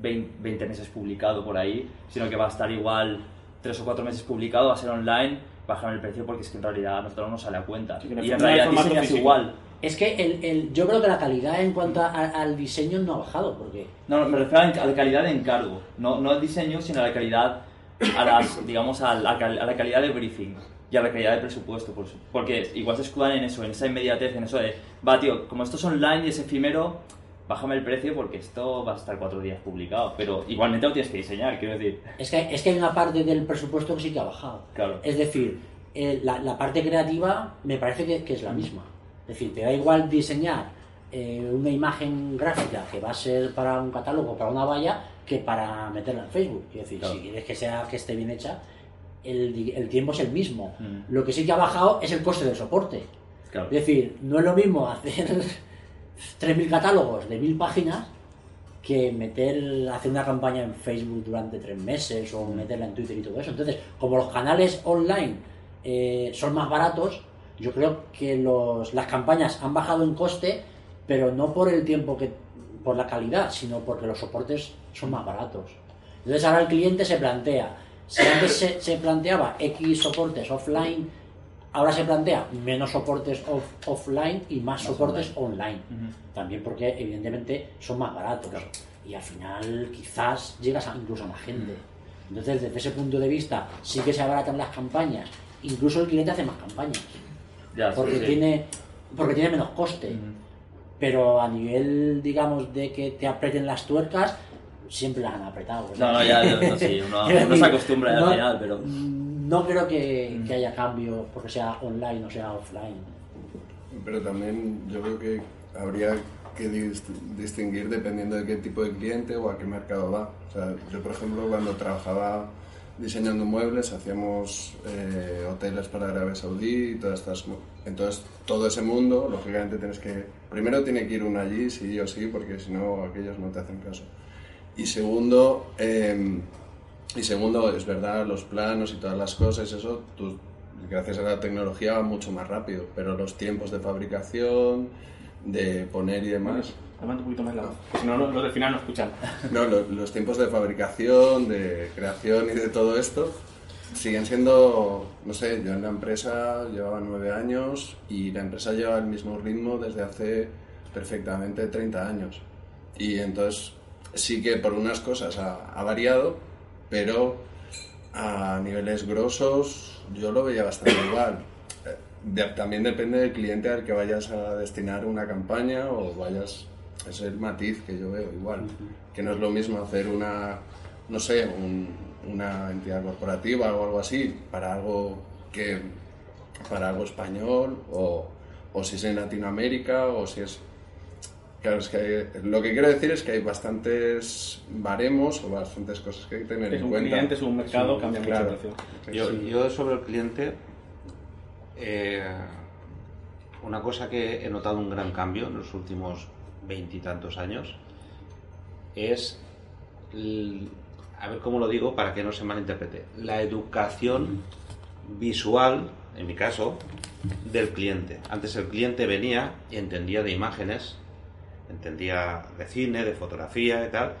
20 meses publicado por ahí, sino que va a estar igual 3 o 4 meses publicado, va a ser online, bájame el precio porque es que en realidad a nosotros no nos sale a cuenta. Sí, y en realidad diseñas igual. Es que yo creo que la calidad en cuanto al diseño no ha bajado, porque... No, me refiero a la calidad de encargo, no al diseño, sino a la calidad, a la calidad de briefing y a la calidad de presupuesto, porque igual se escudan en eso, en esa inmediatez, en eso de, va tío, como esto es online y es efímero, bájame el precio porque esto va a estar 4 días publicado, pero igualmente lo tienes que diseñar, quiero decir. Es que hay una parte del presupuesto que sí que ha bajado. Claro. Es decir, la parte creativa me parece que es la misma. Es decir, te da igual diseñar una imagen gráfica que va a ser para un catálogo, para una valla, que para meterla en Facebook. Es decir, claro, si quieres que esté bien hecha, el tiempo es el mismo. Mm. Lo que sí que ha bajado es el coste del soporte. Claro. Es decir, no es lo mismo hacer 3.000 catálogos de 1.000 páginas que hacer una campaña en Facebook durante 3 meses o meterla en Twitter y todo eso. Entonces, como los canales online son más baratos, yo creo que las campañas han bajado en coste, pero no por el tiempo, por la calidad, sino porque los soportes son más baratos. Entonces ahora el cliente se plantea, si antes se planteaba X soportes offline, ahora se plantea menos soportes offline y más soportes online. Uh-huh. También porque evidentemente son más baratos. Claro. Y al final quizás llegas incluso a más gente. Uh-huh. Entonces desde ese punto de vista sí que se abaratan las campañas, incluso el cliente hace más campañas. Ya, porque, sí. Porque tiene menos coste. Uh-huh. Pero a nivel, digamos, de que te aprieten las tuercas, siempre las han apretado. ¿Verdad? No, ya, sí, uno se acostumbra al final, pero... No creo que haya cambios porque sea online o sea offline. Pero también yo creo que habría que distinguir dependiendo de qué tipo de cliente o a qué mercado va. O sea, yo, por ejemplo, cuando trabajaba diseñando muebles, hacíamos hoteles para Arabia Saudí y todas estas... Entonces, todo ese mundo, lógicamente, tienes que... Primero, tiene que ir uno allí, sí o sí, porque si no, aquellos no te hacen caso. Y segundo, es verdad, los planos y todas las cosas, eso, gracias a la tecnología, va mucho más rápido, pero los tiempos de fabricación, de poner y demás... Levanta un poquito más la voz, si no, los del final no escuchan. No, los tiempos de fabricación, de creación y de todo esto siguen siendo, no sé, yo en la empresa llevaba 9 años y la empresa lleva el mismo ritmo desde hace perfectamente 30 años. Y entonces sí que por unas cosas ha variado, pero a niveles grosos yo lo veía bastante igual. También depende del cliente al que vayas a destinar una campaña o vayas... Es el matiz que yo veo, igual, que no es lo mismo hacer una entidad corporativa o algo así para algo español o si es en Latinoamérica o si es... Claro, es que lo que quiero decir es que hay bastantes baremos o bastantes cosas que hay que tener en cuenta. Cliente, es un mercado, cambia mucho el precio. Yo sobre el cliente... una cosa que he notado un gran cambio en los últimos 20 y tantos años es, a ver cómo lo digo para que no se malinterprete, la educación visual, en mi caso, del cliente. Antes el cliente venía y entendía de imágenes, entendía de cine, de fotografía y tal,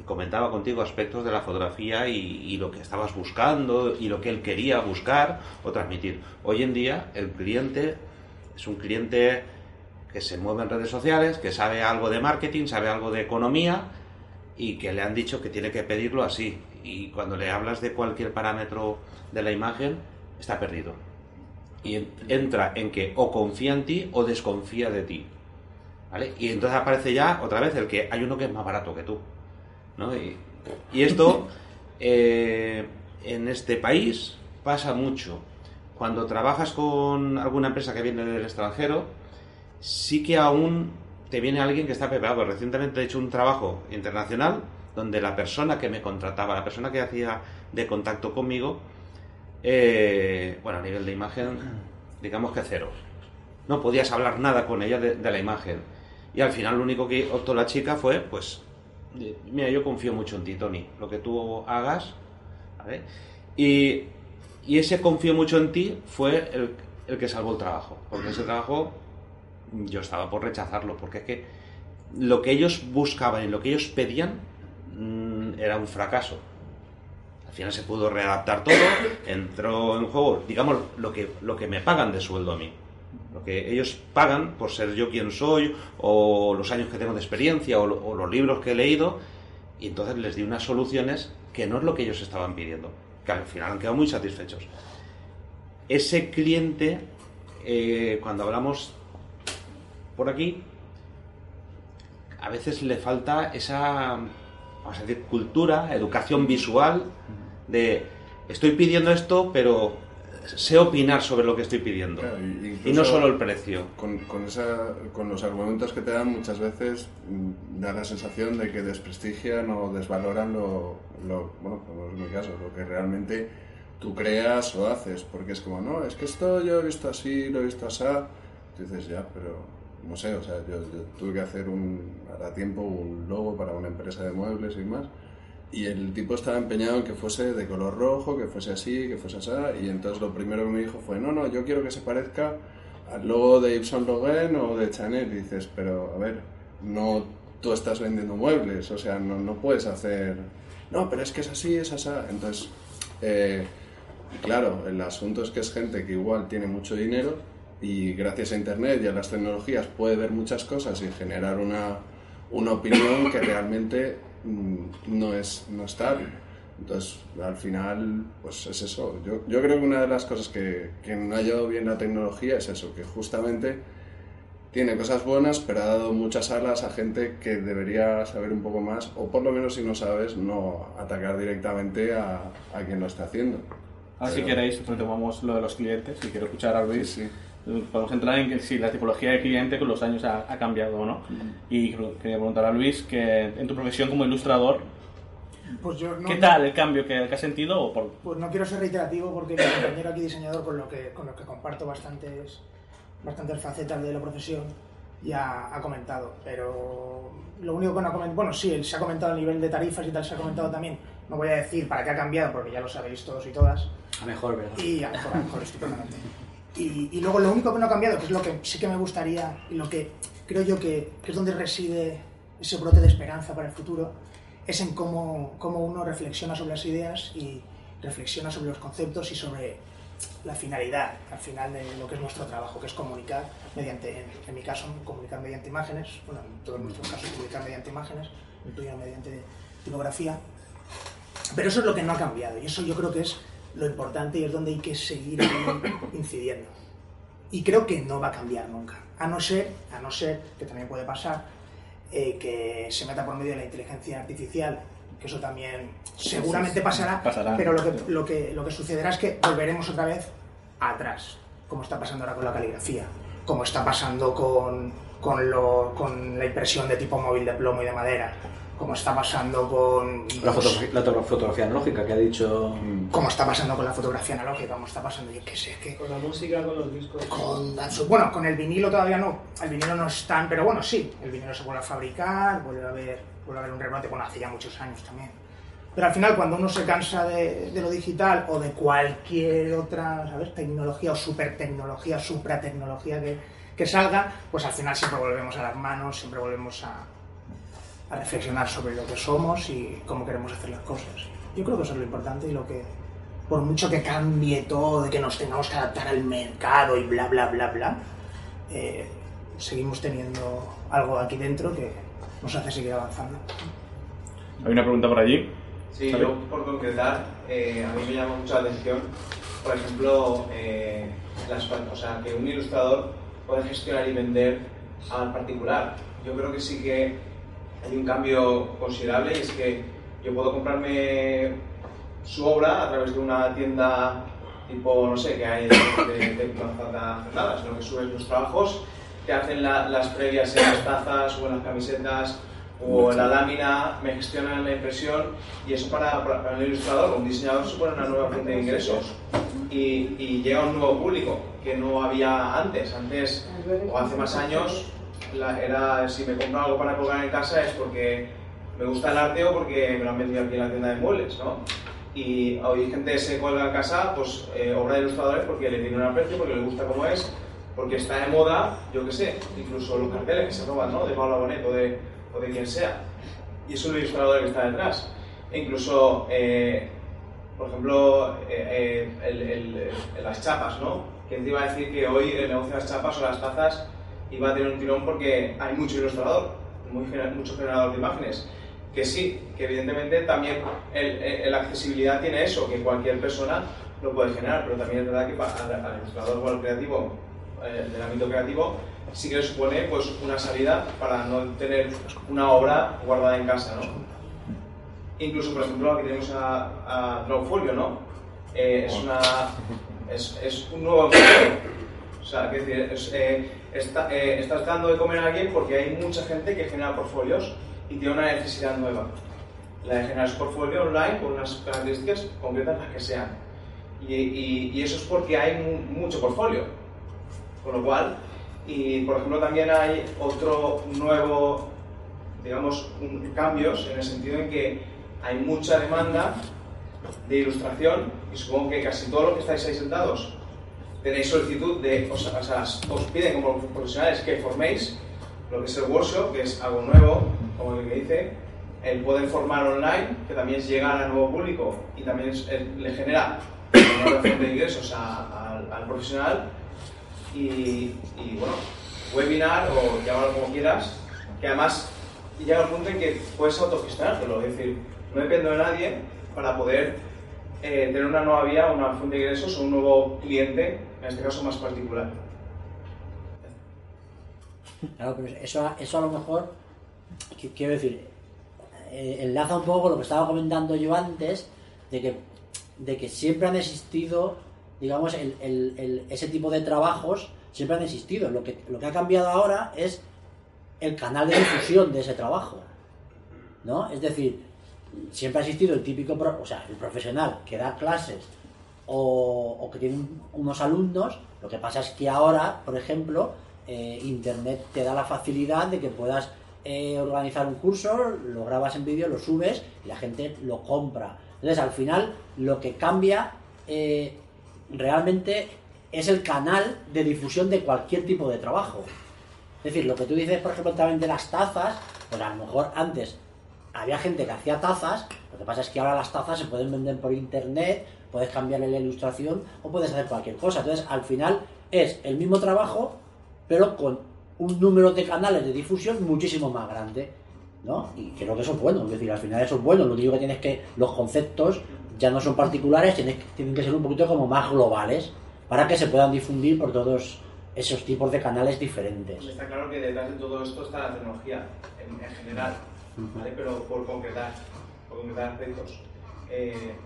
y comentaba contigo aspectos de la fotografía y lo que estabas buscando y lo que él quería buscar o transmitir. Hoy en día el cliente es un cliente que se mueve en redes sociales, que sabe algo de marketing, sabe algo de economía y que le han dicho que tiene que pedirlo así. Y cuando le hablas de cualquier parámetro de la imagen, está perdido. Y entra en que o confía en ti o desconfía de ti, ¿vale? Y entonces aparece ya otra vez el que hay uno que es más barato que tú, ¿no? Y esto en este país pasa mucho. Cuando trabajas con alguna empresa que viene del extranjero, sí que aún te viene alguien que está preparado. Recientemente he hecho un trabajo internacional donde la persona que me contrataba, la persona que hacía de contacto conmigo, a nivel de imagen, digamos que cero. No podías hablar nada con ella de la imagen. Y al final lo único que optó la chica fue, pues, Mira, yo confío mucho en ti, Tony, lo que tú hagas, ¿vale? Y ese confío mucho en ti fue el que salvó el trabajo, porque ese trabajo yo estaba por rechazarlo, porque es que lo que ellos buscaban y lo que ellos pedían era un fracaso. Al final se pudo readaptar todo, entró en juego, digamos, lo que me pagan de sueldo a mí. Lo que ellos pagan por ser yo quien soy, o los años que tengo de experiencia, o los libros que he leído, y entonces les di unas soluciones que no es lo que ellos estaban pidiendo, que al final han quedado muy satisfechos. Ese cliente, cuando hablamos por aquí, a veces le falta esa, vamos a decir, cultura, educación visual de estoy pidiendo esto, pero sé opinar sobre lo que estoy pidiendo. Claro, y no solo el precio. Con los argumentos que te dan muchas veces da la sensación de que desprestigian o desvaloran bueno, como es mi caso, lo que realmente tú creas o haces, porque es como, no, es que esto yo he visto así, lo he visto así, tú dices, ya, pero no sé, o sea, yo tuve que hacer a tiempo un logo para una empresa de muebles y más, y el tipo estaba empeñado en que fuese de color rojo, que fuese así, que fuese así, y entonces lo primero que me dijo fue, no, yo quiero que se parezca al logo de Ibsen-Loguen o de Chanel, y dices, pero a ver, no, tú estás vendiendo muebles, o sea, no puedes hacer, no, pero es que es así, es así, entonces, claro, el asunto es que es gente que igual tiene mucho dinero, y gracias a internet y a las tecnologías puede ver muchas cosas y generar una opinión que realmente no es tal. Entonces, al final, pues es eso. Yo creo que una de las cosas que no ha hallado bien la tecnología es eso, que justamente tiene cosas buenas, pero ha dado muchas alas a gente que debería saber un poco más, o por lo menos si no sabes, no atacar directamente a quien lo está haciendo. Ahora, si queréis, retomamos lo de los clientes, si quiero escuchar a Luis. Sí. Podemos entrar en si la tipología de cliente con los años ha cambiado o no. Y quería preguntar a Luis, que en tu profesión como ilustrador, pues yo no, ¿qué tal el cambio que has sentido? Pues no quiero ser reiterativo porque mi compañero aquí diseñador, con lo que comparto bastantes facetas de la profesión, ya ha comentado. Pero lo único que no ha comentado, bueno, sí, se ha comentado a nivel de tarifas y tal, se ha comentado también. No voy a decir para qué ha cambiado porque ya lo sabéis todos y todas. A mejor, ¿verdad? Y a mejor, estupendamente. Y luego lo único que no ha cambiado, que es lo que sí que me gustaría y lo que creo yo que es donde reside ese brote de esperanza para el futuro, es en cómo uno reflexiona sobre las ideas y reflexiona sobre los conceptos y sobre la finalidad al final de lo que es nuestro trabajo, que es comunicar mediante, en mi caso, comunicar mediante imágenes, bueno, en todos nuestros casos comunicar mediante imágenes, el tuyo mediante tipografía, pero eso es lo que no ha cambiado y eso yo creo que es lo importante y es donde hay que seguir incidiendo. Y creo que no va a cambiar nunca, a no ser que también puede pasar que se meta por medio de la inteligencia artificial, que eso también seguramente pasará, pero lo que sucederá es que volveremos otra vez atrás, como está pasando ahora con la caligrafía, como está pasando con la impresión de tipo móvil de plomo y de madera, como está pasando con la fotografía analógica que ha dicho, como está pasando con la fotografía analógica, como está pasando, yo qué sé, que con la música, con los discos, bueno, con el vinilo todavía no, el vinilo no es tan, pero bueno, sí, el vinilo se vuelve a fabricar, vuelve a haber un rebrote, bueno, hace ya muchos años también, pero al final cuando uno se cansa de lo digital o de cualquier otra, ¿sabes?, tecnología o super tecnología, supratecnología que salga, pues al final siempre volvemos a las manos, siempre volvemos a reflexionar sobre lo que somos y cómo queremos hacer las cosas. Yo creo que eso es lo importante y lo que, por mucho que cambie todo, de que nos tengamos que adaptar al mercado y bla, bla, bla, bla, seguimos teniendo algo aquí dentro que nos hace seguir avanzando. ¿Hay una pregunta por allí? Sí, yo por concretar, a mí me llama mucho la atención, por ejemplo, o sea, que un ilustrador puede gestionar y vender al particular. Yo creo que sí que hay un cambio considerable y es que yo puedo comprarme su obra a través de una tienda tipo, no sé, que hay de manzanas, sino que subes los trabajos, te hacen las previas en las tazas o en las camisetas o en la lámina, me gestionan la impresión y eso para un ilustrador o un diseñador supone una nueva fuente de ingresos y llega un nuevo público que no había antes o hace más años. Era si me compro algo para colgar en casa es porque me gusta el arteo porque me lo han vendido aquí en la tienda de muebles, ¿no? Y hay gente que se cuelga en casa, pues, obra de ilustradores porque le tiene un aprecio, porque le gusta cómo es, porque está de moda, yo qué sé, incluso los carteles que se roban, ¿no? De Pablo Aboné o de quien sea. Y es un ilustrador que está detrás. E incluso, por ejemplo, las chapas, ¿no? ¿Quién te iba a decir que hoy el negocio de las chapas o las tazas iba a tener un tirón porque hay mucho ilustrador, mucho generador de imágenes? Que sí, que evidentemente también la accesibilidad tiene eso, que cualquier persona lo puede generar, pero también es verdad que al ilustrador o al creativo, del ámbito creativo, sí que le supone pues, una salida para no tener una obra guardada en casa, ¿no? Incluso, por ejemplo, aquí tenemos a Drawfolio, ¿no? Es un nuevo enfoque. O sea, es decir, estás dando de comer a alguien porque hay mucha gente que genera portfolios y tiene una necesidad nueva. La de generar su portfolio online con unas características concretas, las que sean. Y eso es porque hay mucho portfolio. Con lo cual, y por ejemplo, también hay otro nuevo, digamos, cambios en el sentido en que hay mucha demanda de ilustración y supongo que casi todos los que estáis ahí sentados tenéis solicitud de, os piden como profesionales que forméis lo que es el workshop, que es algo nuevo, como el que dice, el poder formar online, que también es llegar al nuevo público y también le genera una fuente de ingresos al profesional y bueno, webinar o llamarlo como quieras, que además llega el punto en que puedes autogestionártelo, es decir, no dependo de nadie para poder tener una nueva vía, una fuente de ingresos o un nuevo cliente, en este caso más particular. Claro, pero eso a lo mejor, quiero decir, enlaza un poco con lo que estaba comentando yo antes, de que siempre han existido, digamos, ese tipo de trabajos, siempre han existido. Lo que ha cambiado ahora es el canal de difusión de ese trabajo, ¿no? Es decir, siempre ha existido el típico, el profesional que da clases o que tiene unos alumnos. Lo que pasa es que ahora, por ejemplo, Internet te da la facilidad de que puedas organizar un curso, lo grabas en vídeo, lo subes y la gente lo compra. Entonces, al final, lo que cambia realmente es el canal de difusión de cualquier tipo de trabajo. Es decir, lo que tú dices, por ejemplo, también de las tazas, pues a lo mejor antes había gente que hacía tazas, lo que pasa es que ahora las tazas se pueden vender por internet, puedes cambiarle la ilustración o puedes hacer cualquier cosa. Entonces, al final es el mismo trabajo, pero con un número de canales de difusión muchísimo más grande, ¿no? Y creo que eso es bueno, es decir, al final eso es bueno. Lo único que tienes que los conceptos ya no son particulares, tienen que ser un poquito como más globales para que se puedan difundir por todos esos tipos de canales diferentes. Está claro que detrás de todo esto está la tecnología en general, ¿vale? Pero por concretar aspectos.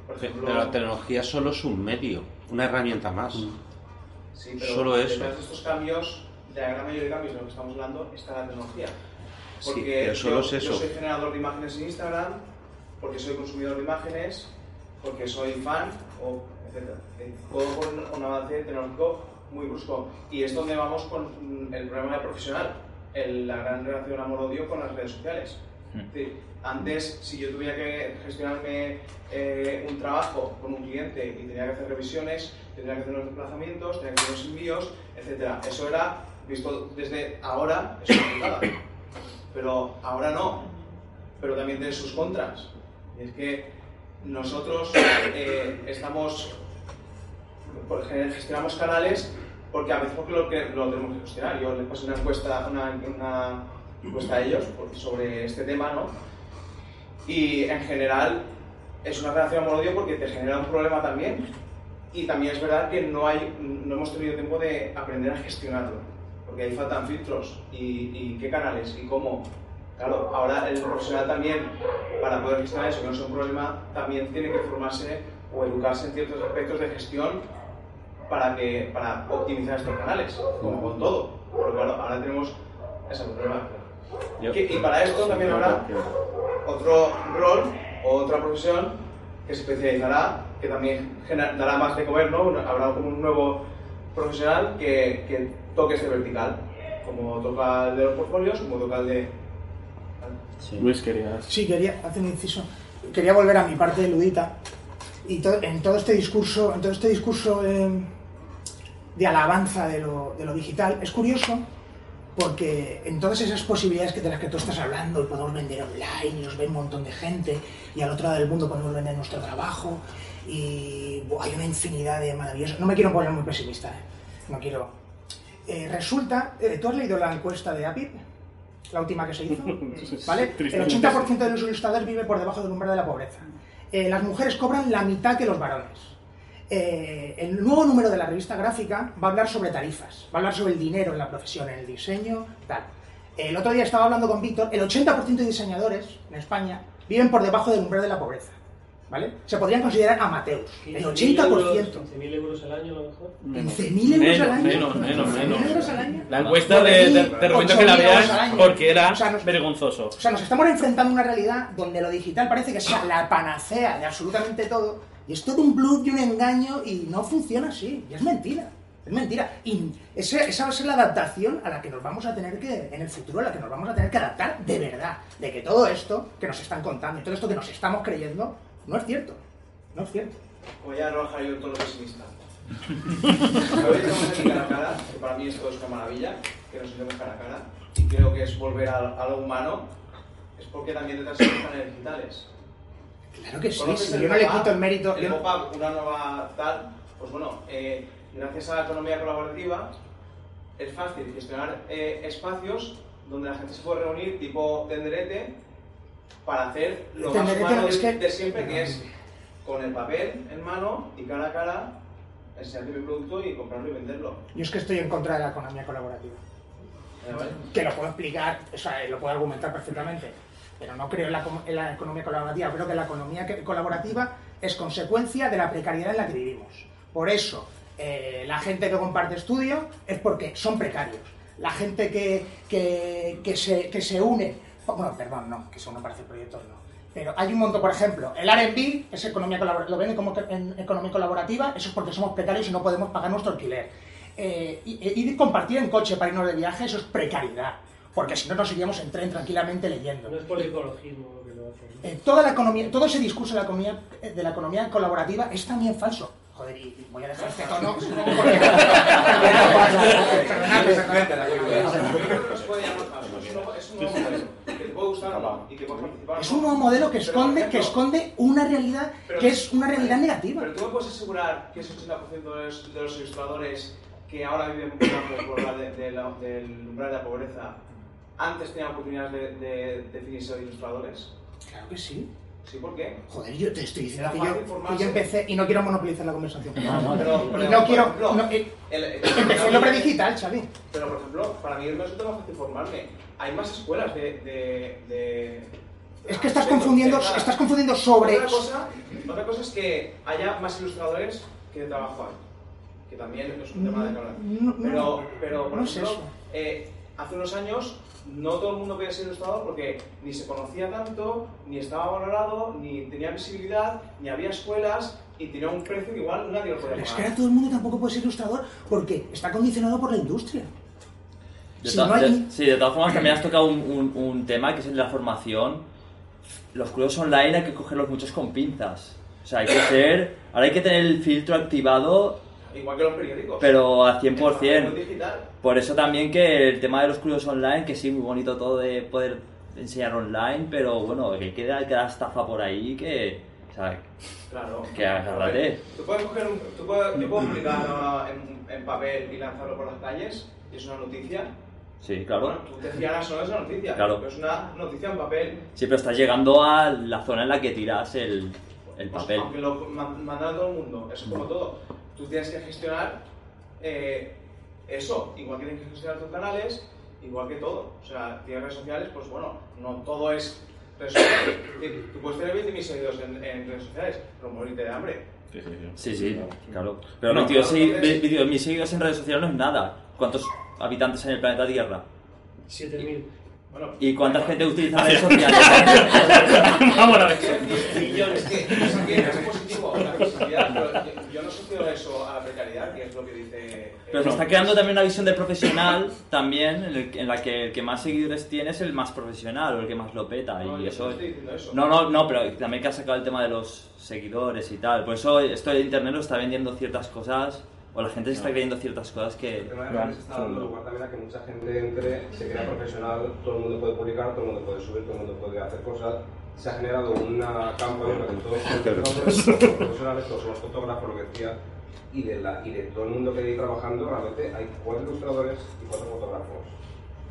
Por ejemplo, pero la tecnología solo es un medio, una herramienta más. Sí, pero solo detrás eso. De estos cambios, de la gran mayoría de cambios de los que estamos hablando, está la tecnología. Porque sí, pero solo es eso. Yo soy generador de imágenes en Instagram, porque soy consumidor de imágenes, porque soy fan, etc. Todo por un avance tecnológico muy brusco. Y es donde vamos con el problema de profesional, la gran relación amor-odio con las redes sociales. Es decir, antes, si yo tuviera que gestionarme un trabajo con un cliente y tenía que hacer revisiones, tenía que hacer unos desplazamientos, tenía que hacer unos envíos, etc. Eso era, visto desde ahora, es complicado. Pero ahora no. Pero también tiene sus contras. Y es que nosotros gestionamos canales porque a veces lo tenemos que gestionar. Yo les pasé una encuesta a ellos sobre este tema, ¿no? Y en general es una relación amor-odio porque te genera un problema también. Y también es verdad que no hemos tenido tiempo de aprender a gestionarlo, porque ahí faltan filtros y qué canales y cómo. Claro, ahora el profesional también, para poder gestionar eso, que no es un problema, también tiene que formarse o educarse en ciertos aspectos de gestión para optimizar estos canales, como con todo. Pero claro, ahora tenemos ese problema. Y para esto también habrá otro rol o otra profesión que se especializará, que también dará más de comer, ¿no? Habrá un nuevo profesional que toque este vertical, como toca el de los portfolios, como toca el de... Sí. Luis, querías... Sí, quería hacer un inciso. Quería volver a mi parte erudita. Y en todo este discurso de alabanza de lo digital, es curioso porque en todas esas posibilidades de las que tú estás hablando, y podemos vender online, y nos ve un montón de gente, y al otro lado del mundo podemos vender nuestro trabajo, y hay una infinidad de maravillosas... No me quiero poner muy pesimista, no quiero... resulta... ¿Tú has leído la encuesta de APIP? La última que se hizo, ¿vale? El 80% de los ilustradores vive por debajo del umbral de la pobreza. Las mujeres cobran la mitad que los varones. El nuevo número de la revista Gráfica va a hablar sobre tarifas, va a hablar sobre el dinero en la profesión, en el diseño, tal. El otro día estaba hablando con Víctor, el 80% de diseñadores en España viven por debajo del umbral de la pobreza, ¿vale? Se podrían considerar amateurs, el 80%. ¿15.000 euros al año a lo mejor? Menos. La encuesta te recomiendo que la veas porque era vergonzoso. O sea, nos estamos enfrentando a una realidad donde lo digital parece que es la panacea de absolutamente todo y es todo un bluff y un engaño y no funciona así, y es mentira. Es mentira. Y esa va a ser la adaptación a la que nos vamos a tener que, en el futuro, a la que nos vamos a tener que adaptar de verdad. De que todo esto que nos están contando, todo esto que nos estamos creyendo, no es cierto. No es cierto. Voy a arrojar yo todo lo pesimista. Sabéis que vamos a ir cara a cara, que para mí esto es una maravilla, que nos iremos cara a cara, y creo que es volver a lo humano, es porque también detrás de los canales digitales. Claro que sí, si yo no le quito el mérito. El pop-up, una nueva tal, pues bueno, gracias a la economía colaborativa, es fácil gestionar espacios donde la gente se puede reunir, tipo tenderete, para hacer lo más humano de siempre, que es con el papel en mano y cara a cara, enseñarte mi producto y comprarlo y venderlo. Yo es que estoy en contra de la economía colaborativa. ¿Vale? Que lo puedo explicar, o sea, lo puedo argumentar perfectamente, pero no creo en la economía colaborativa. Creo que la economía colaborativa es consecuencia de la precariedad en la que vivimos. Por eso... la gente que comparte estudio es porque son precarios. La gente que se une... Bueno, perdón, no, que se une para hacer proyectos, no. Pero hay un montón, por ejemplo, el R&B es economía colaborativa, lo ven como en economía colaborativa, eso es porque somos precarios y no podemos pagar nuestro alquiler. Y compartir en coche para irnos de viaje, eso es precariedad, porque si no nos iríamos en tren tranquilamente leyendo. No es por ecologismo lo que lo hacen, ¿no? Todo ese discurso de la economía colaborativa es también falso. Joder, y voy a dejar este tono porque... Es un nuevo modelo que esconde una realidad que es una realidad negativa. Pero tú me puedes asegurar que ese 80% de los ilustradores que ahora viven por debajo del umbral de la pobreza antes tenían oportunidades de definirse de ilustradores. Claro que sí. ¿Sí? ¿Por qué? Joder, yo te estoy diciendo que yo empecé y no quiero monopolizar la conversación. Empecé en lo predigital, Xavi. Pero, por ejemplo, para mí no es un tema fácil formarme. Hay más escuelas Es que estás confundiendo sobre... Otra cosa es que haya más ilustradores que de trabajo hay. Que también es un tema de hablar. Pero por ejemplo, hace unos años... No todo el mundo podía ser ilustrador porque ni se conocía tanto, ni estaba valorado, ni tenía visibilidad, ni había escuelas y tenía un precio que igual nadie lo podía pagar. Es que ahora todo el mundo tampoco puede ser ilustrador porque está condicionado por la industria. Sí, de todas formas también has tocado un tema que es el de la formación. Los cursos online hay que cogerlos muchos con pinzas. O sea, ahora hay que tener el filtro activado. Igual que los periódicos. Pero al 100%. Por eso también que el tema de los cursos online, que sí, muy bonito todo de poder enseñar online, pero bueno, que queda estafa por ahí que... O sea, claro. Que agárrate. Yo puedo publicarlo en papel y lanzarlo por las calles, y es una noticia. Sí, claro. Bueno, tú te fías, no es una noticia. Claro. Pero es una noticia en papel. Sí, pero estás llegando a la zona en la que tiras el papel. Aunque lo manda todo el mundo, eso es como todo. Tú tienes que gestionar eso, igual que tienes que gestionar tus canales, igual que todo. O sea, tienes redes sociales, pues bueno, no todo es redes sociales. Tú puedes tener 20.000 seguidores en redes sociales, pero morirte de hambre. Sí, claro. Pero no, 20.000 seguidores en redes sociales no es nada. ¿Cuántos habitantes en el planeta Tierra? 7.000. Bueno, ¿y cuánta gente utiliza redes sociales? Vámonos. Es que es positivo. Yo no asocio eso a la precariedad, que es lo que dice... Pero se está creando también una visión de profesional, también, en la que el que más seguidores tiene es el más profesional, o el que más lo peta. No, y eso, no, pero también que ha sacado el tema de los seguidores y tal. Por eso esto de internet lo está vendiendo ciertas cosas, o la gente se está creyendo ciertas cosas que... El problema es que se está dando lugar también a que mucha gente entre, se crea profesional, todo el mundo puede publicar, todo el mundo puede subir, todo el mundo puede hacer cosas. Se ha generado una campa en la que todos somos profesionales, todos somos fotógrafos, lo que decía, y de todo el mundo que hay trabajando, realmente hay 4 ilustradores y 4 fotógrafos.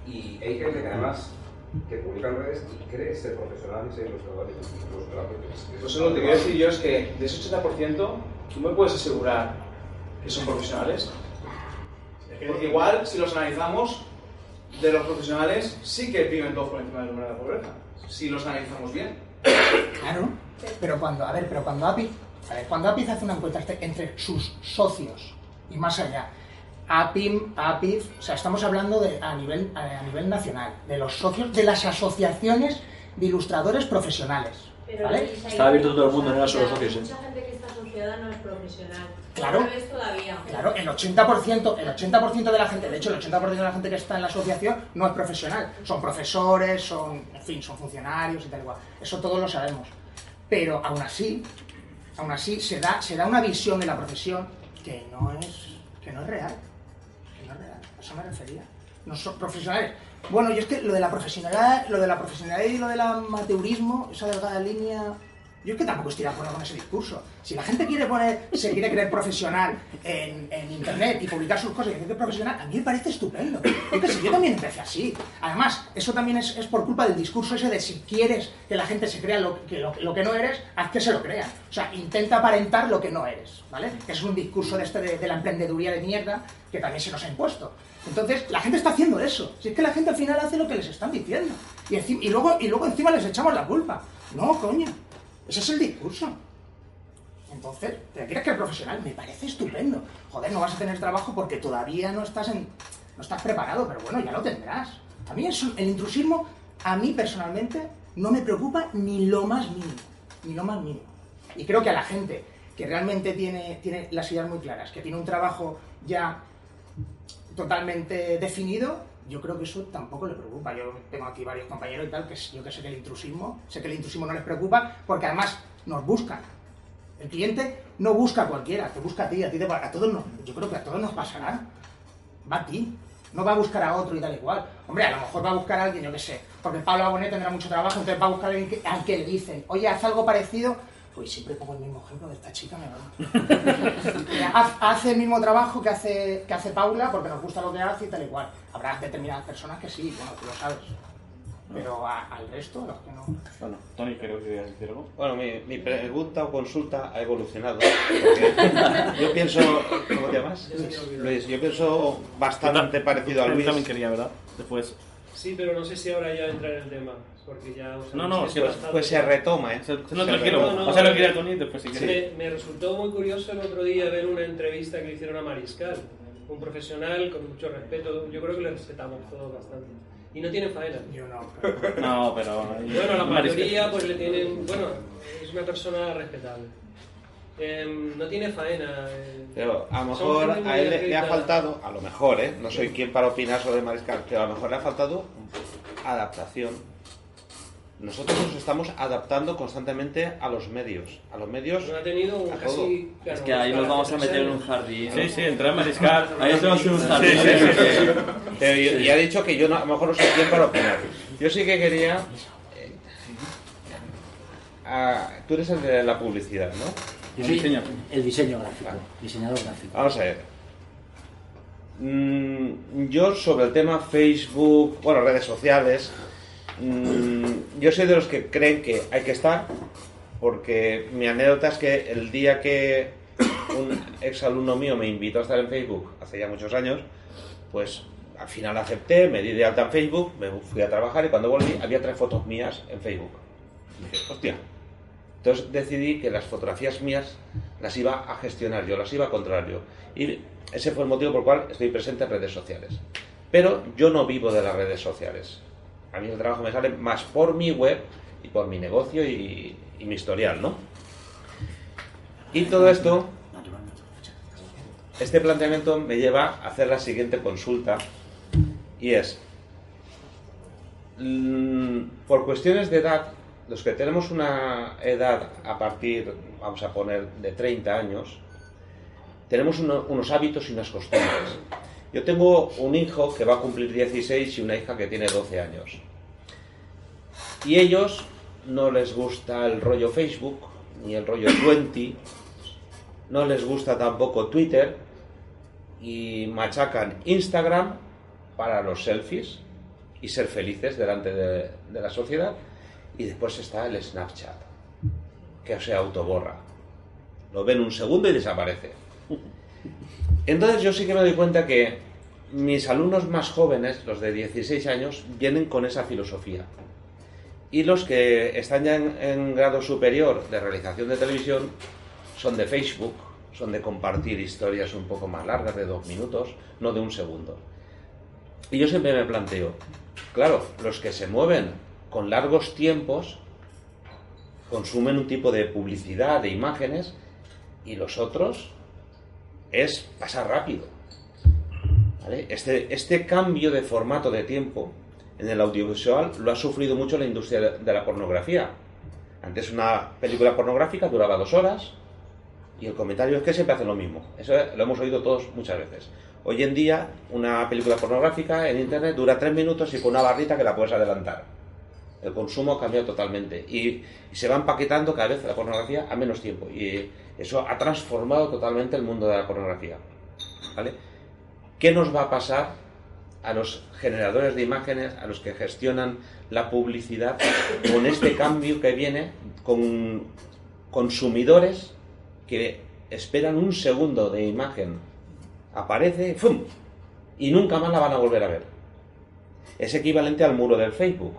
Y hay gente que además que publica en redes y cree ser profesional y ser ilustrador. Pues lo que quiero decir yo es que de ese 80% tú me puedes asegurar que son profesionales. Porque igual, si los analizamos, de los profesionales sí que viven todos por encima del número de la pobreza. Si los analizamos bien. Claro, pero cuando, a ver, pero cuando APIP, a ver, cuando APIP hace una encuesta entre sus socios y más allá, APIP, o sea, estamos hablando de, a nivel nacional, de los socios, de las asociaciones de ilustradores profesionales, ¿vale? Pero está abierto todo el mundo, no era solo socios, ¿eh? Mucha gente que está asociada no es profesional. Claro, claro, el 80% de la gente, de hecho el 80% de la gente que está en la asociación no es profesional, son profesores, son, en fin, son funcionarios y tal y cual, eso todos lo sabemos, pero aún así se da una visión de la profesión que no es real, a eso me refería, no son profesionales. Bueno, yo es que lo de la profesionalidad y lo del amateurismo, esa delgada línea... Yo es que tampoco estoy de acuerdo con ese discurso. Si la gente se quiere creer profesional en internet y publicar sus cosas y decir que es profesional, a mí me parece estupendo. Yo también empecé así. Además, eso también es por culpa del discurso ese de si quieres que la gente se crea lo que no eres, haz que se lo crean. O sea, intenta aparentar lo que no eres, ¿vale? Es un discurso de la emprendeduría de mierda que también se nos ha impuesto. Entonces, la gente está haciendo eso. Si es que la gente al final hace lo que les están diciendo. Y luego encima les echamos la culpa. No, coño. Ese es el discurso. Entonces, ¿te crees que el profesional? Me parece estupendo. Joder, no vas a tener trabajo porque todavía no estás preparado, pero bueno, ya lo tendrás. A mí el intrusismo, a mí personalmente, no me preocupa ni lo más mínimo. Ni lo más mínimo. Y creo que a la gente que realmente tiene las ideas muy claras, que tiene un trabajo ya totalmente definido... Yo creo que eso tampoco le preocupa. Yo tengo aquí varios compañeros y tal, que yo que sé que el intrusismo no les preocupa, porque además nos buscan. El cliente no busca a cualquiera, te busca a ti, yo creo que a todos nos pasará. Va a ti, no va a buscar a otro y tal igual. Hombre, a lo mejor va a buscar a alguien, yo que sé, porque Pablo Aboné tendrá mucho trabajo, entonces va a buscar a alguien al que le dicen, oye, haz algo parecido. Pues siempre pongo el mismo ejemplo de esta chica, hace el mismo trabajo que hace Paula porque nos gusta lo que hace y tal y cual. Habrá determinadas personas que sí, bueno, tú lo sabes. Pero al resto, los que no. Bueno, Tony, creo que ibas a decir algo. Bueno, mi pregunta o consulta ha evolucionado. Yo pienso... ¿Cómo te llamas? Luis, yo pienso bastante parecido a Luis. Yo también quería, ¿verdad? Después... Sí, pero no sé si ahora ya entra en el tema, porque ya... pues se retoma, ¿eh? No, tranquilo, o sea, lo que era Tony, después sí que... Me resultó muy curioso el otro día ver una entrevista que le hicieron a Mariscal, un profesional con mucho respeto, yo creo que le respetamos todos bastante. Y no tiene faena. Yo no. No, pero... Bueno, la mayoría pues le tienen... Bueno, es una persona respetable. No tiene faena. Pero a lo mejor a él le ha faltado, a lo mejor, no soy quien para opinar sobre Mariscal, pero a lo mejor le ha faltado adaptación. Nosotros nos estamos adaptando constantemente a los medios. A los medios. No ha tenido un casi... Es que ahí nos vamos a meter en un jardín. Sí, sí, entrar en Mariscal. Ahí se va a hacer un jardín. Y ha dicho que yo a lo mejor no soy quien para opinar. Yo sí que quería. Tú eres el de la publicidad, ¿no? Yo soy el diseño gráfico, diseñador gráfico. Vamos a ver. Yo sobre el tema Facebook, bueno, redes sociales, yo soy de los que creen que hay que estar, porque mi anécdota es que el día que un exalumno mío me invitó a estar en Facebook, hace ya muchos años, pues al final acepté, me di de alta en Facebook, me fui a trabajar y cuando volví había 3 fotos mías en Facebook. Y dije, hostia. Entonces decidí que las fotografías mías las iba a gestionar yo, las iba a controlar yo. Y ese fue el motivo por el cual estoy presente en redes sociales. Pero yo no vivo de las redes sociales. A mí el trabajo me sale más por mi web y por mi negocio y mi historial, ¿no? Y todo esto, este planteamiento me lleva a hacer la siguiente consulta, y es, por cuestiones de edad, los que tenemos una edad a partir, vamos a poner, de 30 años, tenemos unos hábitos y unas costumbres. Yo tengo un hijo que va a cumplir 16 y una hija que tiene 12 años. Y ellos no les gusta el rollo Facebook, ni el rollo 20, no les gusta tampoco Twitter, y machacan Instagram para los selfies y ser felices delante de la sociedad. Y después está el Snapchat, que se autoborra. Lo ven un segundo y desaparece. Entonces yo sí que me doy cuenta que mis alumnos más jóvenes, los de 16 años, vienen con esa filosofía. Y los que están ya en grado superior de realización de televisión son de Facebook, son de compartir historias un poco más largas, de 2 minutos, no de 1 segundo. Y yo siempre me planteo, claro, los que se mueven con largos tiempos consumen un tipo de publicidad, de imágenes, y los otros es pasar rápido, ¿vale? Este cambio de formato de tiempo en el audiovisual lo ha sufrido mucho la industria de la pornografía. Antes una película pornográfica duraba 2 horas y el comentario es que siempre hace lo mismo. Eso lo hemos oído todos muchas veces. Hoy en día una película pornográfica en internet dura 3 minutos y con una barrita que la puedes adelantar. El consumo ha cambiado totalmente y se va empaquetando cada vez la pornografía a menos tiempo, y eso ha transformado totalmente el mundo de la pornografía, ¿vale? ¿Qué nos va a pasar a los generadores de imágenes, a los que gestionan la publicidad, con este cambio que viene, con consumidores que esperan 1 segundo de imagen, aparece, ¡fum!, y nunca más la van a volver a ver? Es equivalente al muro del Facebook.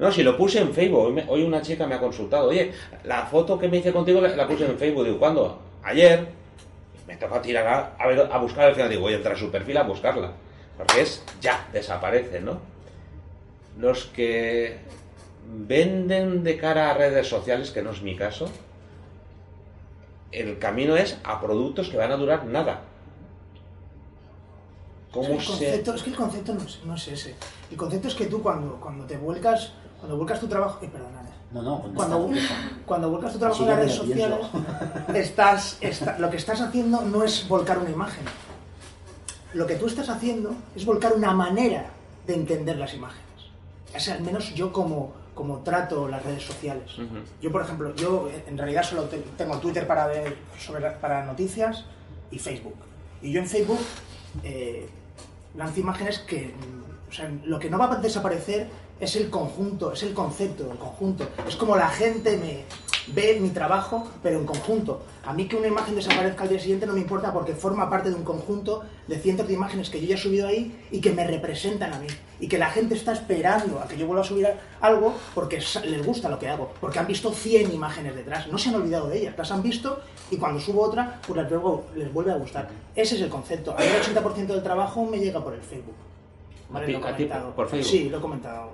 No, si lo puse en Facebook, hoy una chica me ha consultado, oye, la foto que me hice contigo la puse en Facebook. Digo, ¿cuándo? Ayer. Me toca tirar a buscar al final, digo, voy a entrar a su perfil a buscarla, porque es ya, desaparece, ¿no? Los que venden de cara a redes sociales, que no es mi caso, el camino es a productos que van a durar nada. ¿Cómo se...? Es que el concepto no es ese. El concepto es que tú cuando te vuelcas... Cuando vuelcas tu trabajo... perdona. Cuando vuelcas tu trabajo en las redes sociales, lo que estás haciendo no es volcar una imagen. Lo que tú estás haciendo es volcar una manera de entender las imágenes. Es al menos yo como trato las redes sociales. Uh-huh. Yo, por ejemplo, en realidad solo tengo Twitter para ver para noticias, y Facebook. Y yo en Facebook lanzo imágenes que... O sea, lo que no va a desaparecer es el conjunto, es el concepto, el conjunto. Es como la gente me ve mi trabajo, pero en conjunto. A mí que una imagen desaparezca al día siguiente no me importa, porque forma parte de un conjunto de cientos de imágenes que yo ya he subido ahí y que me representan a mí. Y que la gente está esperando a que yo vuelva a subir algo porque les gusta lo que hago. Porque han visto 100 imágenes detrás, no se han olvidado de ellas, las han visto y cuando subo otra, pues les vuelve a gustar. Ese es el concepto. A mí el 80% del trabajo me llega por el Facebook. Vale, lo he comentado. ¿Por Facebook? Sí, lo he comentado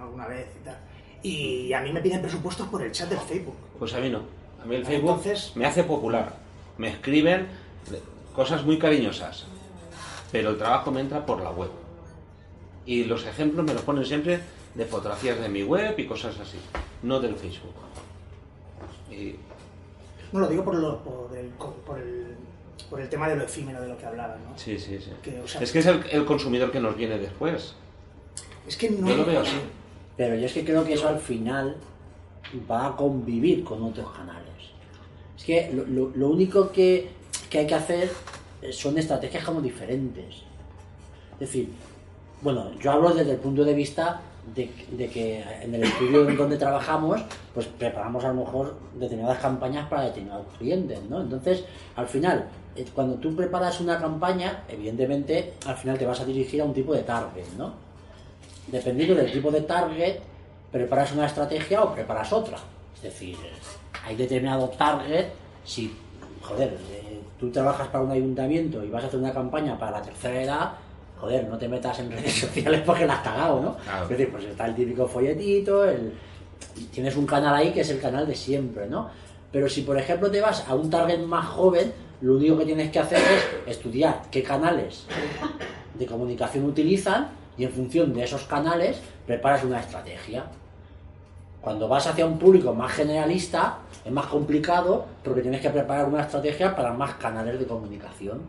alguna vez y tal. Y a mí me piden presupuestos por el chat del Facebook. Pues a mí no. A mí el Facebook me hace popular. Me escriben cosas muy cariñosas. Pero el trabajo me entra por la web. Y los ejemplos me los ponen siempre de fotografías de mi web y cosas así. No del Facebook. Y... No, lo digo por el tema de lo efímero de lo que hablaba, ¿no? Sí, sí, sí. Es que es el consumidor que nos viene después. Es que no... Yo lo veo así. Pero yo es que creo que eso al final va a convivir con otros canales. Es que lo único que hay que hacer son estrategias como diferentes. Es decir, bueno, yo hablo desde el punto de vista de que en el estudio donde trabajamos, pues preparamos a lo mejor determinadas campañas para determinados clientes, ¿no? Entonces, al final... Cuando tú preparas una campaña, evidentemente, al final te vas a dirigir a un tipo de target, ¿no? Dependiendo del tipo de target, preparas una estrategia o preparas otra. Es decir, hay determinado target, si, joder, tú trabajas para un ayuntamiento y vas a hacer una campaña para la tercera edad, joder, no te metas en redes sociales porque la has cagado, ¿no? Claro. Es decir, pues está el típico folletito, tienes un canal ahí que es el canal de siempre, ¿no? Pero si, por ejemplo, te vas a un target más joven, lo único que tienes que hacer es estudiar qué canales de comunicación utilizan y en función de esos canales preparas una estrategia. Cuando vas hacia un público más generalista es más complicado porque tienes que preparar una estrategia para más canales de comunicación,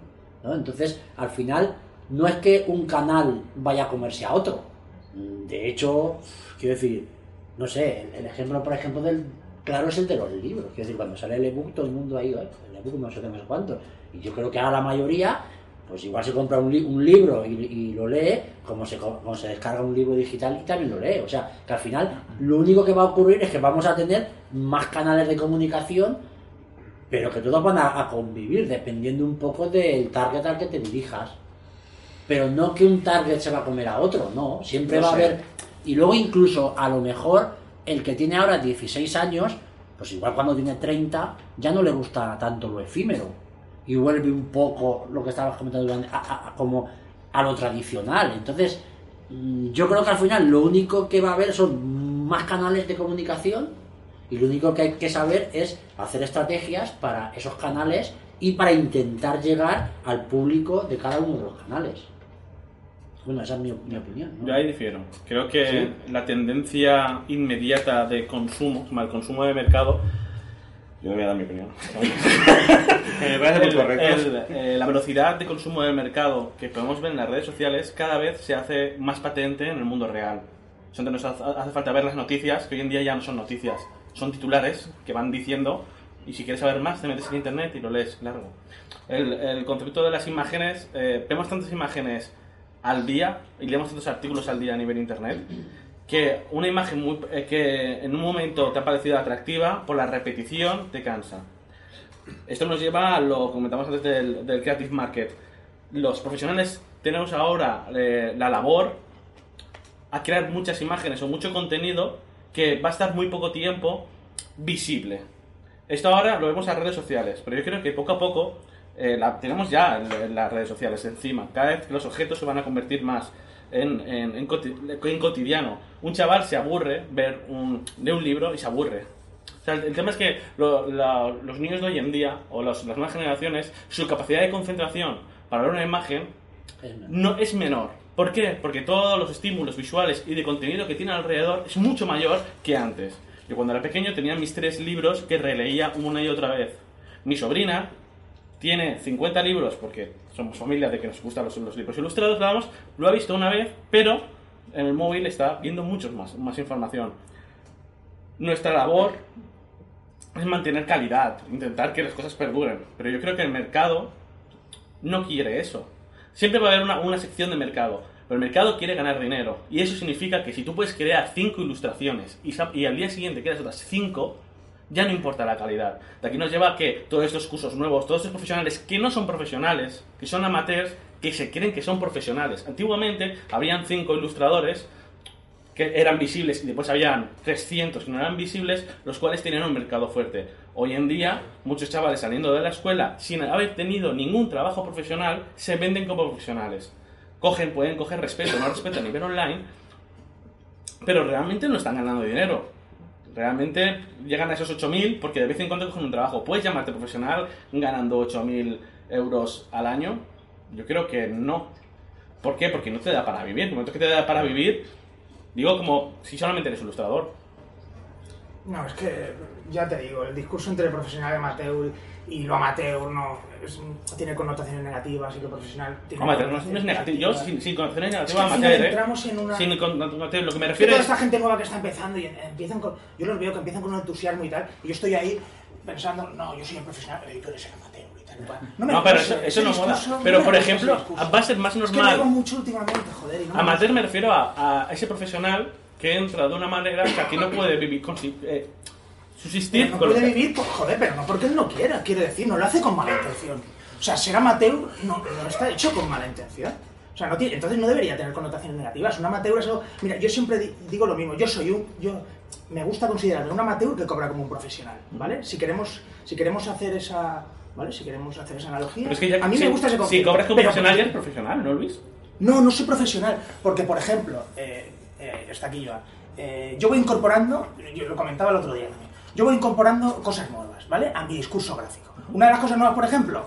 ¿no? Entonces, al final, no es que un canal vaya a comerse a otro. De hecho, quiero decir, no sé, el ejemplo, por ejemplo, del claro es el de los libros. Quiero decir, cuando sale el ebook, todo el mundo ahí, el ebook no sé qué más cuánto. Y yo creo que ahora la mayoría, pues igual se compra un libro y lo lee, como se descarga un libro digital y también lo lee. O sea, que al final lo único que va a ocurrir es que vamos a tener más canales de comunicación, pero que todos van a convivir, dependiendo un poco del target al que te dirijas. Pero no que un target se va a comer a otro, no. Siempre va a haber... Y luego incluso, a lo mejor, el que tiene ahora 16 años, pues igual cuando tiene 30, ya no le gusta tanto lo efímero. Y vuelve un poco lo que estabas comentando como a lo tradicional. Entonces, yo creo que al final lo único que va a haber son más canales de comunicación y lo único que hay que saber es hacer estrategias para esos canales y para intentar llegar al público de cada uno de los canales. Bueno, esa es mi opinión, ¿no? Yo ahí difiero. Creo que la tendencia inmediata de consumo, el consumo de mercado... Yo me voy a dar mi opinión. Me parece muy correcto. La velocidad de consumo del mercado que podemos ver en las redes sociales cada vez se hace más patente en el mundo real. Entonces nos hace falta ver las noticias, que hoy en día ya no son noticias, son titulares que van diciendo, y si quieres saber más te metes en internet y lo lees largo. El concepto de las imágenes, vemos tantas imágenes al día y leemos tantos artículos al día a nivel internet, que una imagen que en un momento te ha parecido atractiva, por la repetición te cansa. Esto nos lleva a lo que comentamos antes del Creative Market. Los profesionales tenemos ahora la labor a crear muchas imágenes o mucho contenido que va a estar muy poco tiempo visible. Esto ahora lo vemos en redes sociales, pero yo creo que poco a poco tenemos ya en las redes sociales encima. Cada vez que los objetos se van a convertir más en cotidiano. Un chaval se aburre de un libro y se aburre. O sea, el tema es que los niños de hoy en día, o las nuevas generaciones, su capacidad de concentración para ver una imagen no es menor. ¿Por qué? Porque todos los estímulos visuales y de contenido que tienen alrededor es mucho mayor que antes. Yo cuando era pequeño tenía mis 3 libros que releía una y otra vez. Mi sobrina tiene 50 libros, porque somos familia de que nos gustan los libros ilustrados, lo ha visto una vez, pero en el móvil está viendo muchos más información. Nuestra labor es mantener calidad, intentar que las cosas perduren, pero yo creo que el mercado no quiere eso. Siempre va a haber una sección de mercado, pero el mercado quiere ganar dinero, y eso significa que si tú puedes crear 5 ilustraciones y al día siguiente creas otras 5, ya no importa la calidad. De aquí nos lleva a que todos estos cursos nuevos, todos estos profesionales que no son profesionales, que son amateurs, que se creen que son profesionales. Antiguamente habían 5 ilustradores que eran visibles y después habían 300 que no eran visibles, los cuales tenían un mercado fuerte. Hoy en día, muchos chavales saliendo de la escuela sin haber tenido ningún trabajo profesional, se venden como profesionales. Pueden coger respeto, no respeto a nivel online, pero realmente no están ganando dinero. Realmente llegan a esos 8.000 porque de vez en cuando cogen un trabajo. ¿Puedes llamarte profesional ganando 8.000 euros al año? Yo creo que no. ¿Por qué? Porque no te da para vivir. En el momento que te da para vivir, digo, como si solamente eres ilustrador. No, es que ya te digo, el discurso entre el profesional amateur y lo amateur tiene connotaciones negativas, y lo profesional tiene no es negativo. Yo sin connotaciones negativas, amateur, entramos en una... Sin connotaciones, lo que me refiero es... Toda esta gente nueva que está empezando y empiezan con... Yo los veo que empiezan con un entusiasmo y tal, y yo estoy ahí pensando, no, yo soy el profesional, pero yo quiero ser amateur y tal. No, pero eso no mola. Pero, por ejemplo, va a ser más normal... Es que me hago mucho últimamente, joder. Amateur me refiero a ese profesional que entra de una manera que aquí no puede vivir con... subsistir pero no puede vivir, pues joder, pero no porque él no quiera, quiero decir, no lo hace con mala intención. O sea, ser amateur no está hecho con mala intención. O sea, entonces no debería tener connotaciones negativas. Un amateur es algo... Mira, yo siempre digo lo mismo, me gusta considerarme un amateur que cobra como un profesional, ¿vale? Si queremos hacer esa... ¿Vale? Si queremos hacer esa analogía... Pero es que ya, a mí me gusta ese concepto. Si cobras como profesional, ya eres profesional, ¿no, Luis? No soy profesional, porque, por ejemplo, está aquí Joan. Yo voy incorporando, yo lo comentaba el otro día también, yo voy incorporando cosas nuevas, ¿vale? A mi discurso gráfico. Una de las cosas nuevas, por ejemplo,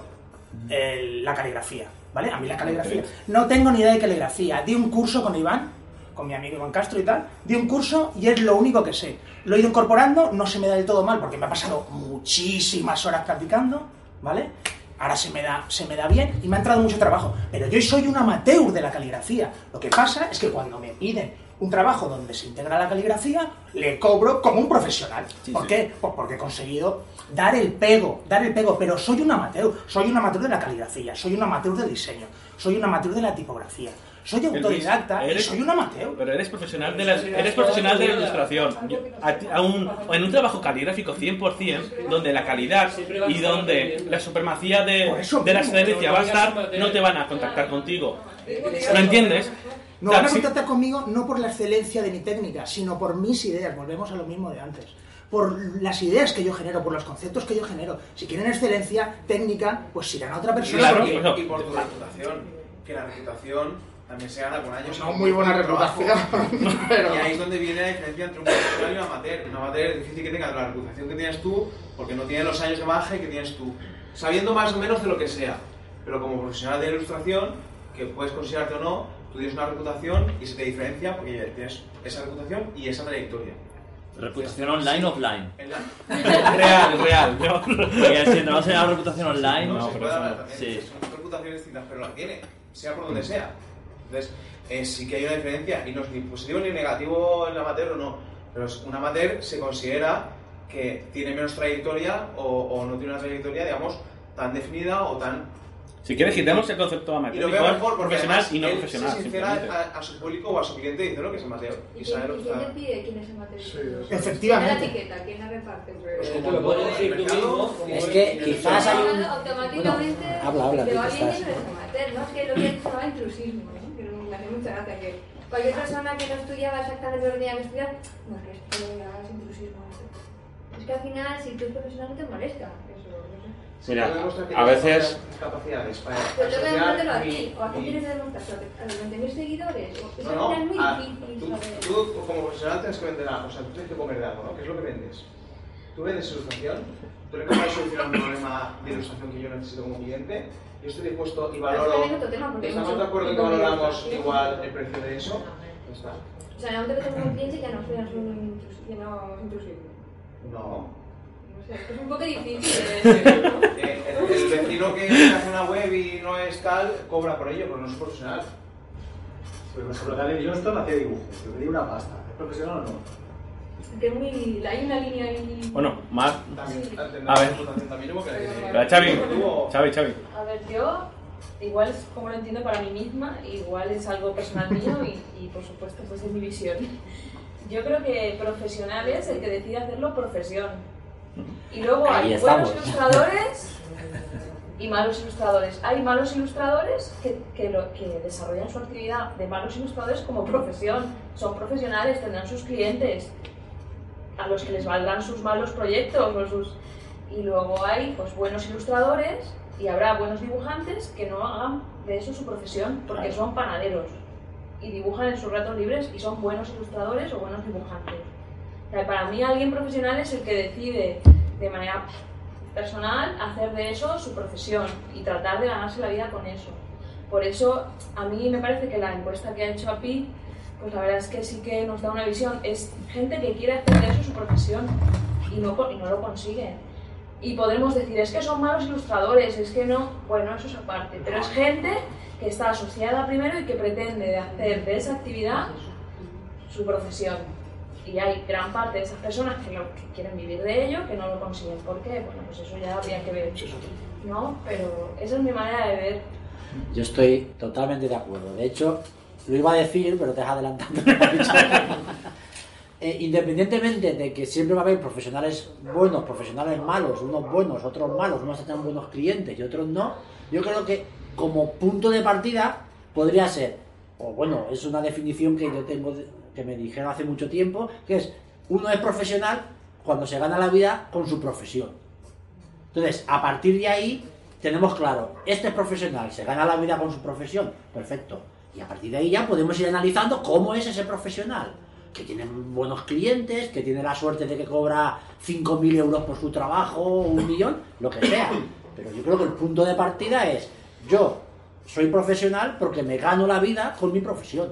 la caligrafía, ¿vale? A mí la caligrafía, no tengo ni idea de caligrafía. Di un curso con Iván, con mi amigo Iván Castro y tal, di un curso y es lo único que sé. Lo he ido incorporando, no se me da del todo mal porque me ha pasado muchísimas horas practicando, ¿vale? Ahora se me da bien y me ha entrado mucho trabajo. Pero yo soy un amateur de la caligrafía. Lo que pasa es que cuando me piden un trabajo donde se integra la caligrafía, le cobro como un profesional. Sí, ¿por qué? Pues porque he conseguido dar el pego, pero soy un amateur. Soy un amateur de la caligrafía, soy un amateur del diseño, soy un amateur de la tipografía. Soy autodidacta, soy un amateur. Pero eres profesional de la ilustración. En un trabajo caligráfico 100%, donde la calidad y donde la supremacía de la excelencia va a estar, no te van a contactar contigo. ¿Lo entiendes? No van a contactar conmigo no por la excelencia de mi técnica, sino por mis ideas. Volvemos a lo mismo de antes. Por las ideas que yo genero, por los conceptos que yo genero. Si quieren excelencia técnica, pues irán a otra persona. Y por tu reputación. Que la reputación también se gana con años. No, muy buena reputación. Pero... Y ahí es donde viene la diferencia entre un profesional y un amateur. Un amateur es difícil que tenga la reputación que tienes tú, porque no tiene los años de bagaje que tienes tú, sabiendo más o menos de lo que sea. Pero como profesional de ilustración, que puedes considerarte o no, tú tienes una reputación y se te diferencia porque tienes esa reputación y esa trayectoria. ¿Reputación online o offline? Real. Porque si no sea reputación online, no, pero sí. Son reputaciones distintas, pero la tiene, sea por donde sea. Entonces, sí que hay una diferencia, y no es ni positivo ni negativo el amateur o no, pero un amateur se considera que tiene menos trayectoria o no tiene una trayectoria, digamos, tan definida o tan... Si quieres, quitemos el concepto de amateur, y lo veo mejor profesional y no profesional. Se sincera a su público o a su cliente diciendo que es amateur. ¿Y quién decide quién es amateur? Sí, efectivamente. ¿Quién la etiqueta? ¿Quién la reparte? Es que quizás hay un... Automáticamente... Habla, te va bien que no eres amateur, ¿no? Es que lo que se llama intrusismo, ¿no? Muchas gracias. Que cualquier persona que no estudiaba exactamente lo que tenía que estudiar, no, que esto es intrusismo. Es que al final, si tú eres profesional, no te molesta. Eso, no sé. Mira, a veces. Pero tengo que demostrarlo a ti, o a ti tienes que demostrarlo, a los 20.000 seguidores. Eso es muy difícil. Tú, como profesional, tienes que vender algo, o sea, tú tienes que comer de algo, ¿no? ¿Qué es lo que vendes? Tú vendes ilustración, tú le acabas de solucionar un problema de ilustración que yo necesito como cliente. Yo estoy dispuesto y valoro. ¿Estamos de acuerdo que valoramos igual el precio de eso? Está. O sea, no te metes con un cliente que no seas un intrusivo. No. O sea, es un poco difícil. El vecino que hace una web y no es tal, cobra por ello, pero no es profesional. Pero por ejemplo, Daniel Johnston hacía dibujos, yo pedí una pasta. ¿Es profesional o no? Que es muy... Hay una línea ahí... Bueno, más... A ver... Xavi. A ver, yo... Igual es como lo entiendo para mí misma, igual es algo personal mío y por supuesto pues es mi visión. Yo creo que profesional es el que decide hacerlo profesión. Y luego hay buenos ilustradores y malos ilustradores. Hay malos ilustradores que desarrollan su actividad de malos ilustradores como profesión. Son profesionales, tendrán sus clientes, a los que les valdrán sus malos proyectos o sus... Y luego hay pues buenos ilustradores y habrá buenos dibujantes que no hagan de eso su profesión porque son panaderos y dibujan en sus ratos libres y son buenos ilustradores o buenos dibujantes. O sea, para mí alguien profesional es el que decide de manera personal hacer de eso su profesión y tratar de ganarse la vida con eso. Por eso a mí me parece que la encuesta que ha hecho APIP, pues la verdad es que sí que nos da una visión. Es gente que quiere hacer de eso su profesión y no lo consigue. Y podremos decir, es que son malos ilustradores, es que no... Bueno, eso es aparte. Pero es gente que está asociada primero y que pretende hacer de esa actividad su profesión. Y hay gran parte de esas personas que quieren vivir de ello, que no lo consiguen. ¿Por qué? Bueno, pues eso ya habría que ver, ¿no? Pero esa es mi manera de ver. Yo estoy totalmente de acuerdo. De hecho... Lo iba a decir, pero te has adelantado. Independientemente de que siempre va a haber profesionales buenos, profesionales malos, unos buenos, otros malos, unos que tengan buenos clientes y otros no, yo creo que como punto de partida podría ser, o bueno, es una definición que yo tengo, que me dijeron hace mucho tiempo, que es, uno es profesional cuando se gana la vida con su profesión. Entonces, a partir de ahí, tenemos claro, este es profesional, se gana la vida con su profesión, perfecto. Y a partir de ahí ya podemos ir analizando cómo es ese profesional. que tienen buenos clientes, que tiene la suerte de que cobra 5.000 euros por su trabajo, o 1 millón, lo que sea. Pero yo creo que el punto de partida es, yo soy profesional porque me gano la vida con mi profesión.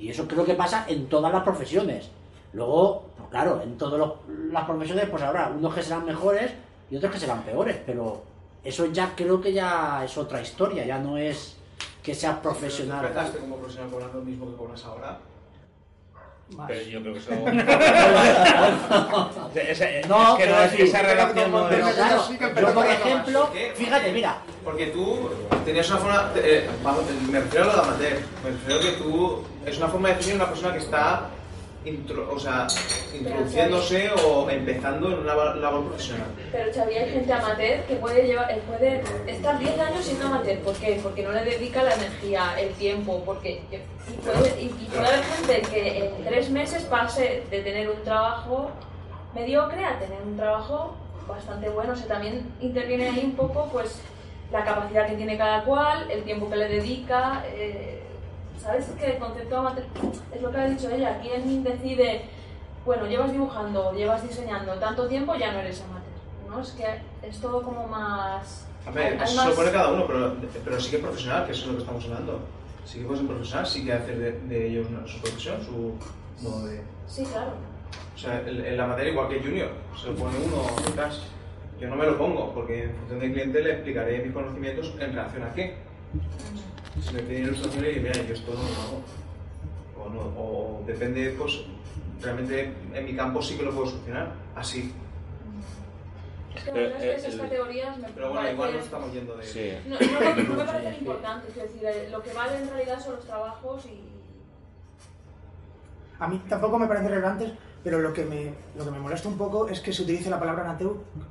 Y eso creo que pasa en todas las profesiones. Luego, pues claro, en todas las profesiones pues habrá unos que serán mejores y otros que serán peores, pero eso ya creo que ya es otra historia, ya no es que sea profesional. ¿Te trataste como profesional cobrando lo mismo que cobras ahora? Más. Pero yo creo que eso... no, es que no, es que esa relación no es... Claro, yo por ejemplo, fíjate, mira... Porque tú tenías una forma... me refiero a lo de amateur, me refiero que tú... Es una forma de definir una persona que está... introduciéndose o empezando en una labor profesional. Pero Xavi, hay gente amateur que puede estar 10 años siendo amateur. ¿Por qué? Porque no le dedica la energía, el tiempo, porque... Y puede haber gente que en 3 meses pase de tener un trabajo mediocre a tener un trabajo bastante bueno. O sea, también interviene ahí un poco pues la capacidad que tiene cada cual, el tiempo que le dedica... ¿Sabes? Que el concepto amateur es lo que ha dicho ella. ¿Quién decide, bueno, llevas dibujando, llevas diseñando tanto tiempo, ya no eres amateur? ¿No? Es que es todo como más... A ver, eso lo pone cada uno, pero sí que es profesional, que eso es lo que estamos hablando. Sí que puede ser profesional, sí que hacer de ellos su profesión, su modo de... Sí, claro. O sea, el amateur igual que junior, se lo pone uno detrás. Yo no me lo pongo, porque en función del cliente le explicaré mis conocimientos en relación a qué. Si me piden ilustraciones y mira, yo esto no lo hago. O depende, pues, realmente en mi campo sí que lo puedo solucionar, así. Es que algunas de esas categorías me... Pero bueno, igual no estamos yendo de... Sí. No me parecen importantes, es decir, lo que vale en realidad son los trabajos y... A mí tampoco me parecen relevantes, pero lo que me molesta un poco es que se utilice la palabra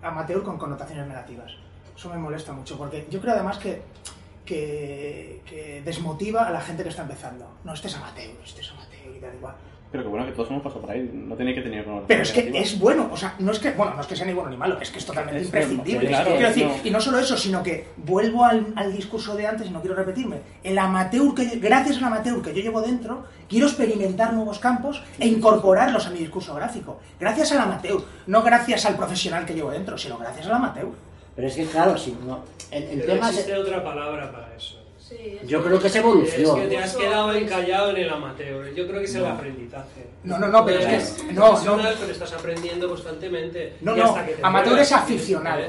amateur con connotaciones negativas. Eso me molesta mucho, porque yo creo además que desmotiva a la gente que está empezando. No, este es amateur y tal igual. Pero que bueno, que todos hemos pasado por ahí, no tiene que tener... Pero es que es bueno, o sea, no es que sea ni bueno ni malo, es que es totalmente imprescindible. Claro, quiero decir, no. Y no solo eso, sino que vuelvo al discurso de antes y no quiero repetirme. El amateur, gracias al amateur que yo llevo dentro, quiero experimentar nuevos campos e incorporarlos a mi discurso gráfico. Gracias al amateur, no gracias al profesional que llevo dentro, sino gracias al amateur. Pero es que claro, si no... El pero tema existe otra palabra para eso. Sí, yo creo que es evolución. Es que te has quedado encallado en el amateur. Yo creo que es el aprendizaje. No, pero es que es profesional, pero estás aprendiendo constantemente. Amateur es aficionado.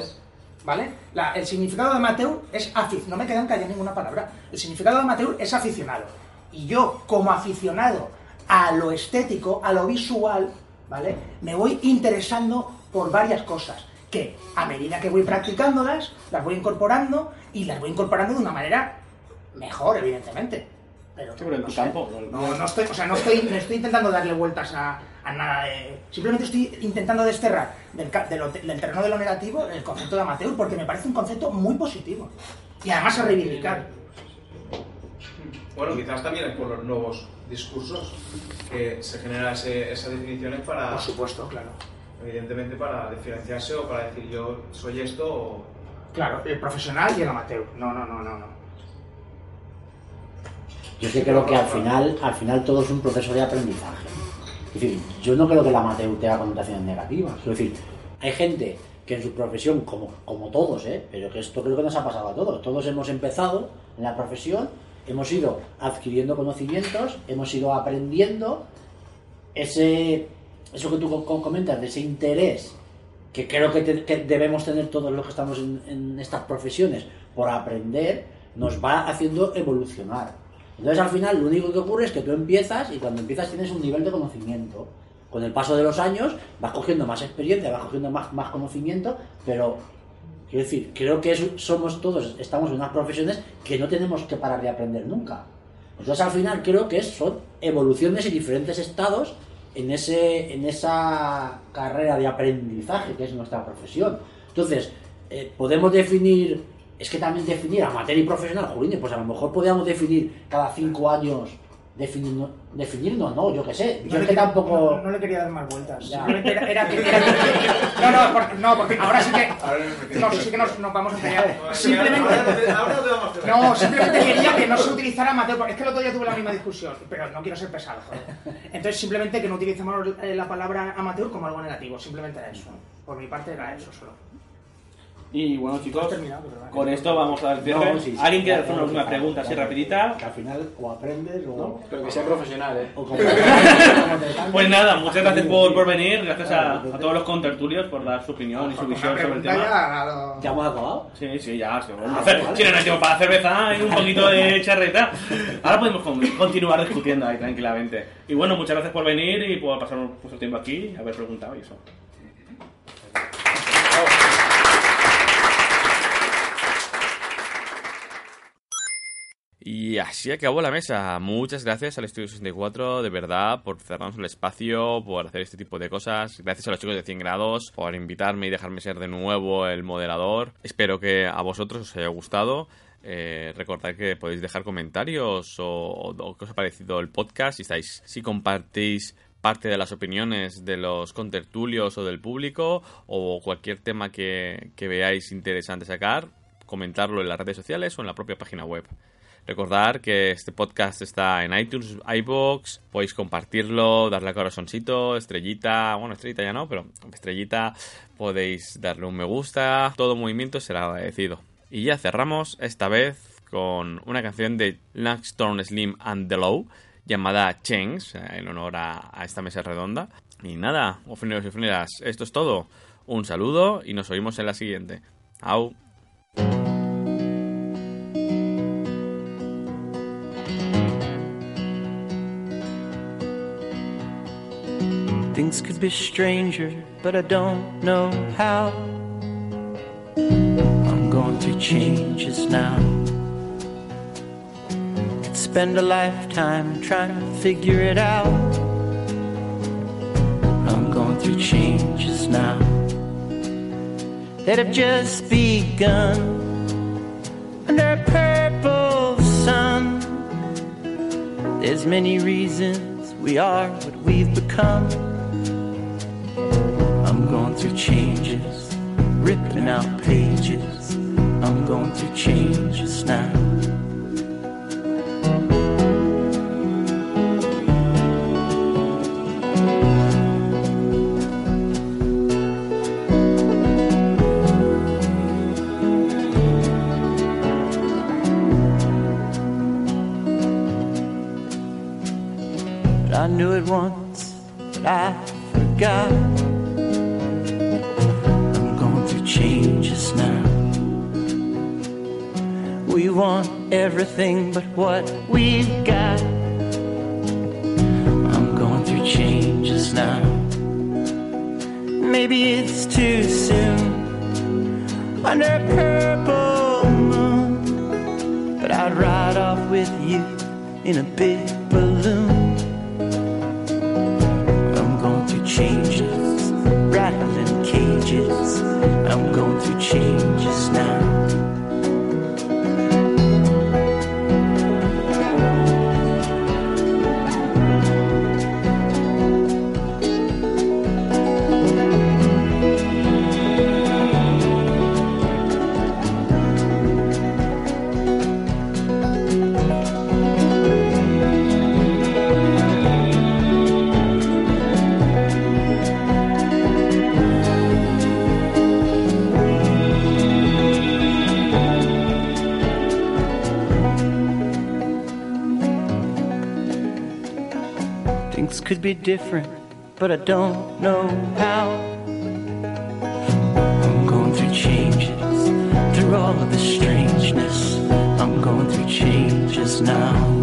¿Vale? El significado de amateur es aficionado. No me quedan calladas ninguna palabra. El significado de amateur es aficionado. Y yo, como aficionado a lo estético, a lo visual, ¿vale? Me voy interesando por varias cosas que a medida que voy practicándolas, las voy incorporando, y las voy incorporando de una manera mejor, evidentemente. Pero no estoy intentando darle vueltas a nada de... Simplemente estoy intentando desterrar del terreno de lo negativo el concepto de amateur, porque me parece un concepto muy positivo. Y además a reivindicar. Bueno, quizás también es por los nuevos discursos que se generan esas definiciones para... Por supuesto, claro. Evidentemente para diferenciarse o para decir yo soy esto o... Claro, el profesional y el amateur. No. Yo sí creo que al final todo es un proceso de aprendizaje. Es decir, yo no creo que el amateur tenga connotaciones negativas. Es decir, hay gente que en su profesión, como todos, pero que esto creo que nos ha pasado a todos. Todos hemos empezado en la profesión, hemos ido adquiriendo conocimientos, hemos ido aprendiendo Eso que tú comentas, de ese interés que creo que debemos tener todos los que estamos en estas profesiones por aprender, nos va haciendo evolucionar. Entonces al final lo único que ocurre es que tú empiezas y cuando empiezas tienes un nivel de conocimiento. Con el paso de los años vas cogiendo más experiencia, vas cogiendo más conocimiento, pero quiero decir, creo que estamos en unas profesiones que no tenemos que parar de aprender nunca. Entonces al final creo que son evoluciones y diferentes estados en esa carrera de aprendizaje que es nuestra profesión. Entonces, podemos definir, es que también definir amateur y profesional, jolines, pues a lo mejor podríamos definir cada 5 años Definirnos, no, yo qué sé. Yo no es que tampoco. No le quería dar más vueltas. Porque ahora sí que. No, sí que nos vamos a pelear. Simplemente. No, simplemente quería que no se utilizara Mateo. Es que el otro día tuve la misma discusión, pero no quiero ser pesado, joder. Entonces, simplemente que no utilicemos la palabra amateur como algo negativo. Simplemente era eso. Por mi parte, era eso solo. Y bueno, chicos, con esto vamos a ver. ¿Alguien quiere hacer una última pregunta así rapidita? Que al final o aprendes o... Pero que sea profesional, ¿eh? Pues nada, muchas gracias por venir. Gracias a todos los contertulios por dar su opinión y su visión sobre el tema. ¿Ya hemos acabado? Sí, ya. Tienen el tiempo para cerveza y un poquito de charreta. Ahora podemos continuar discutiendo ahí tranquilamente. Y bueno, muchas gracias por venir y por pasar vuestro tiempo aquí y haber preguntado y eso. Y así acabó la mesa. Muchas gracias al Estudio 64, de verdad, por cerrarnos el espacio, por hacer este tipo de cosas. Gracias a los chicos de 100 grados por invitarme y dejarme ser de nuevo el moderador. Espero que a vosotros os haya gustado. Recordad que podéis dejar comentarios o qué os ha parecido el podcast. Si compartís parte de las opiniones de los contertulios o del público o cualquier tema que veáis interesante sacar, comentarlo en las redes sociales o en la propia página web. Recordad que este podcast está en iTunes, iVoox, podéis compartirlo, darle a corazoncito, estrellita, bueno, estrellita ya no, pero estrellita, podéis darle un me gusta, todo movimiento será agradecido. Y ya cerramos esta vez con una canción de Langston Slim and the Low llamada Chains, en honor a esta mesa redonda. Y nada, ofreneros y ofreneras, esto es todo. Un saludo y nos oímos en la siguiente. ¡Au! Things could be stranger, but I don't know how. I'm going through changes now. Could spend a lifetime trying to figure it out. I'm going through changes now that have just begun. Under a purple sun, there's many reasons we are what we've become. I'm going through changes, ripping out pages. I'm going through changes now. But I knew it once, but I forgot. Changes now. We want everything but what we've got. I'm going through changes now. Maybe it's too soon. Under a purple moon. But I'd ride off with you in a big balloon. I'm going through changes, rattling cages. I'm going through changes now. Could be different, but I don't know how. I'm going through changes, through all of the strangeness. I'm going through changes now.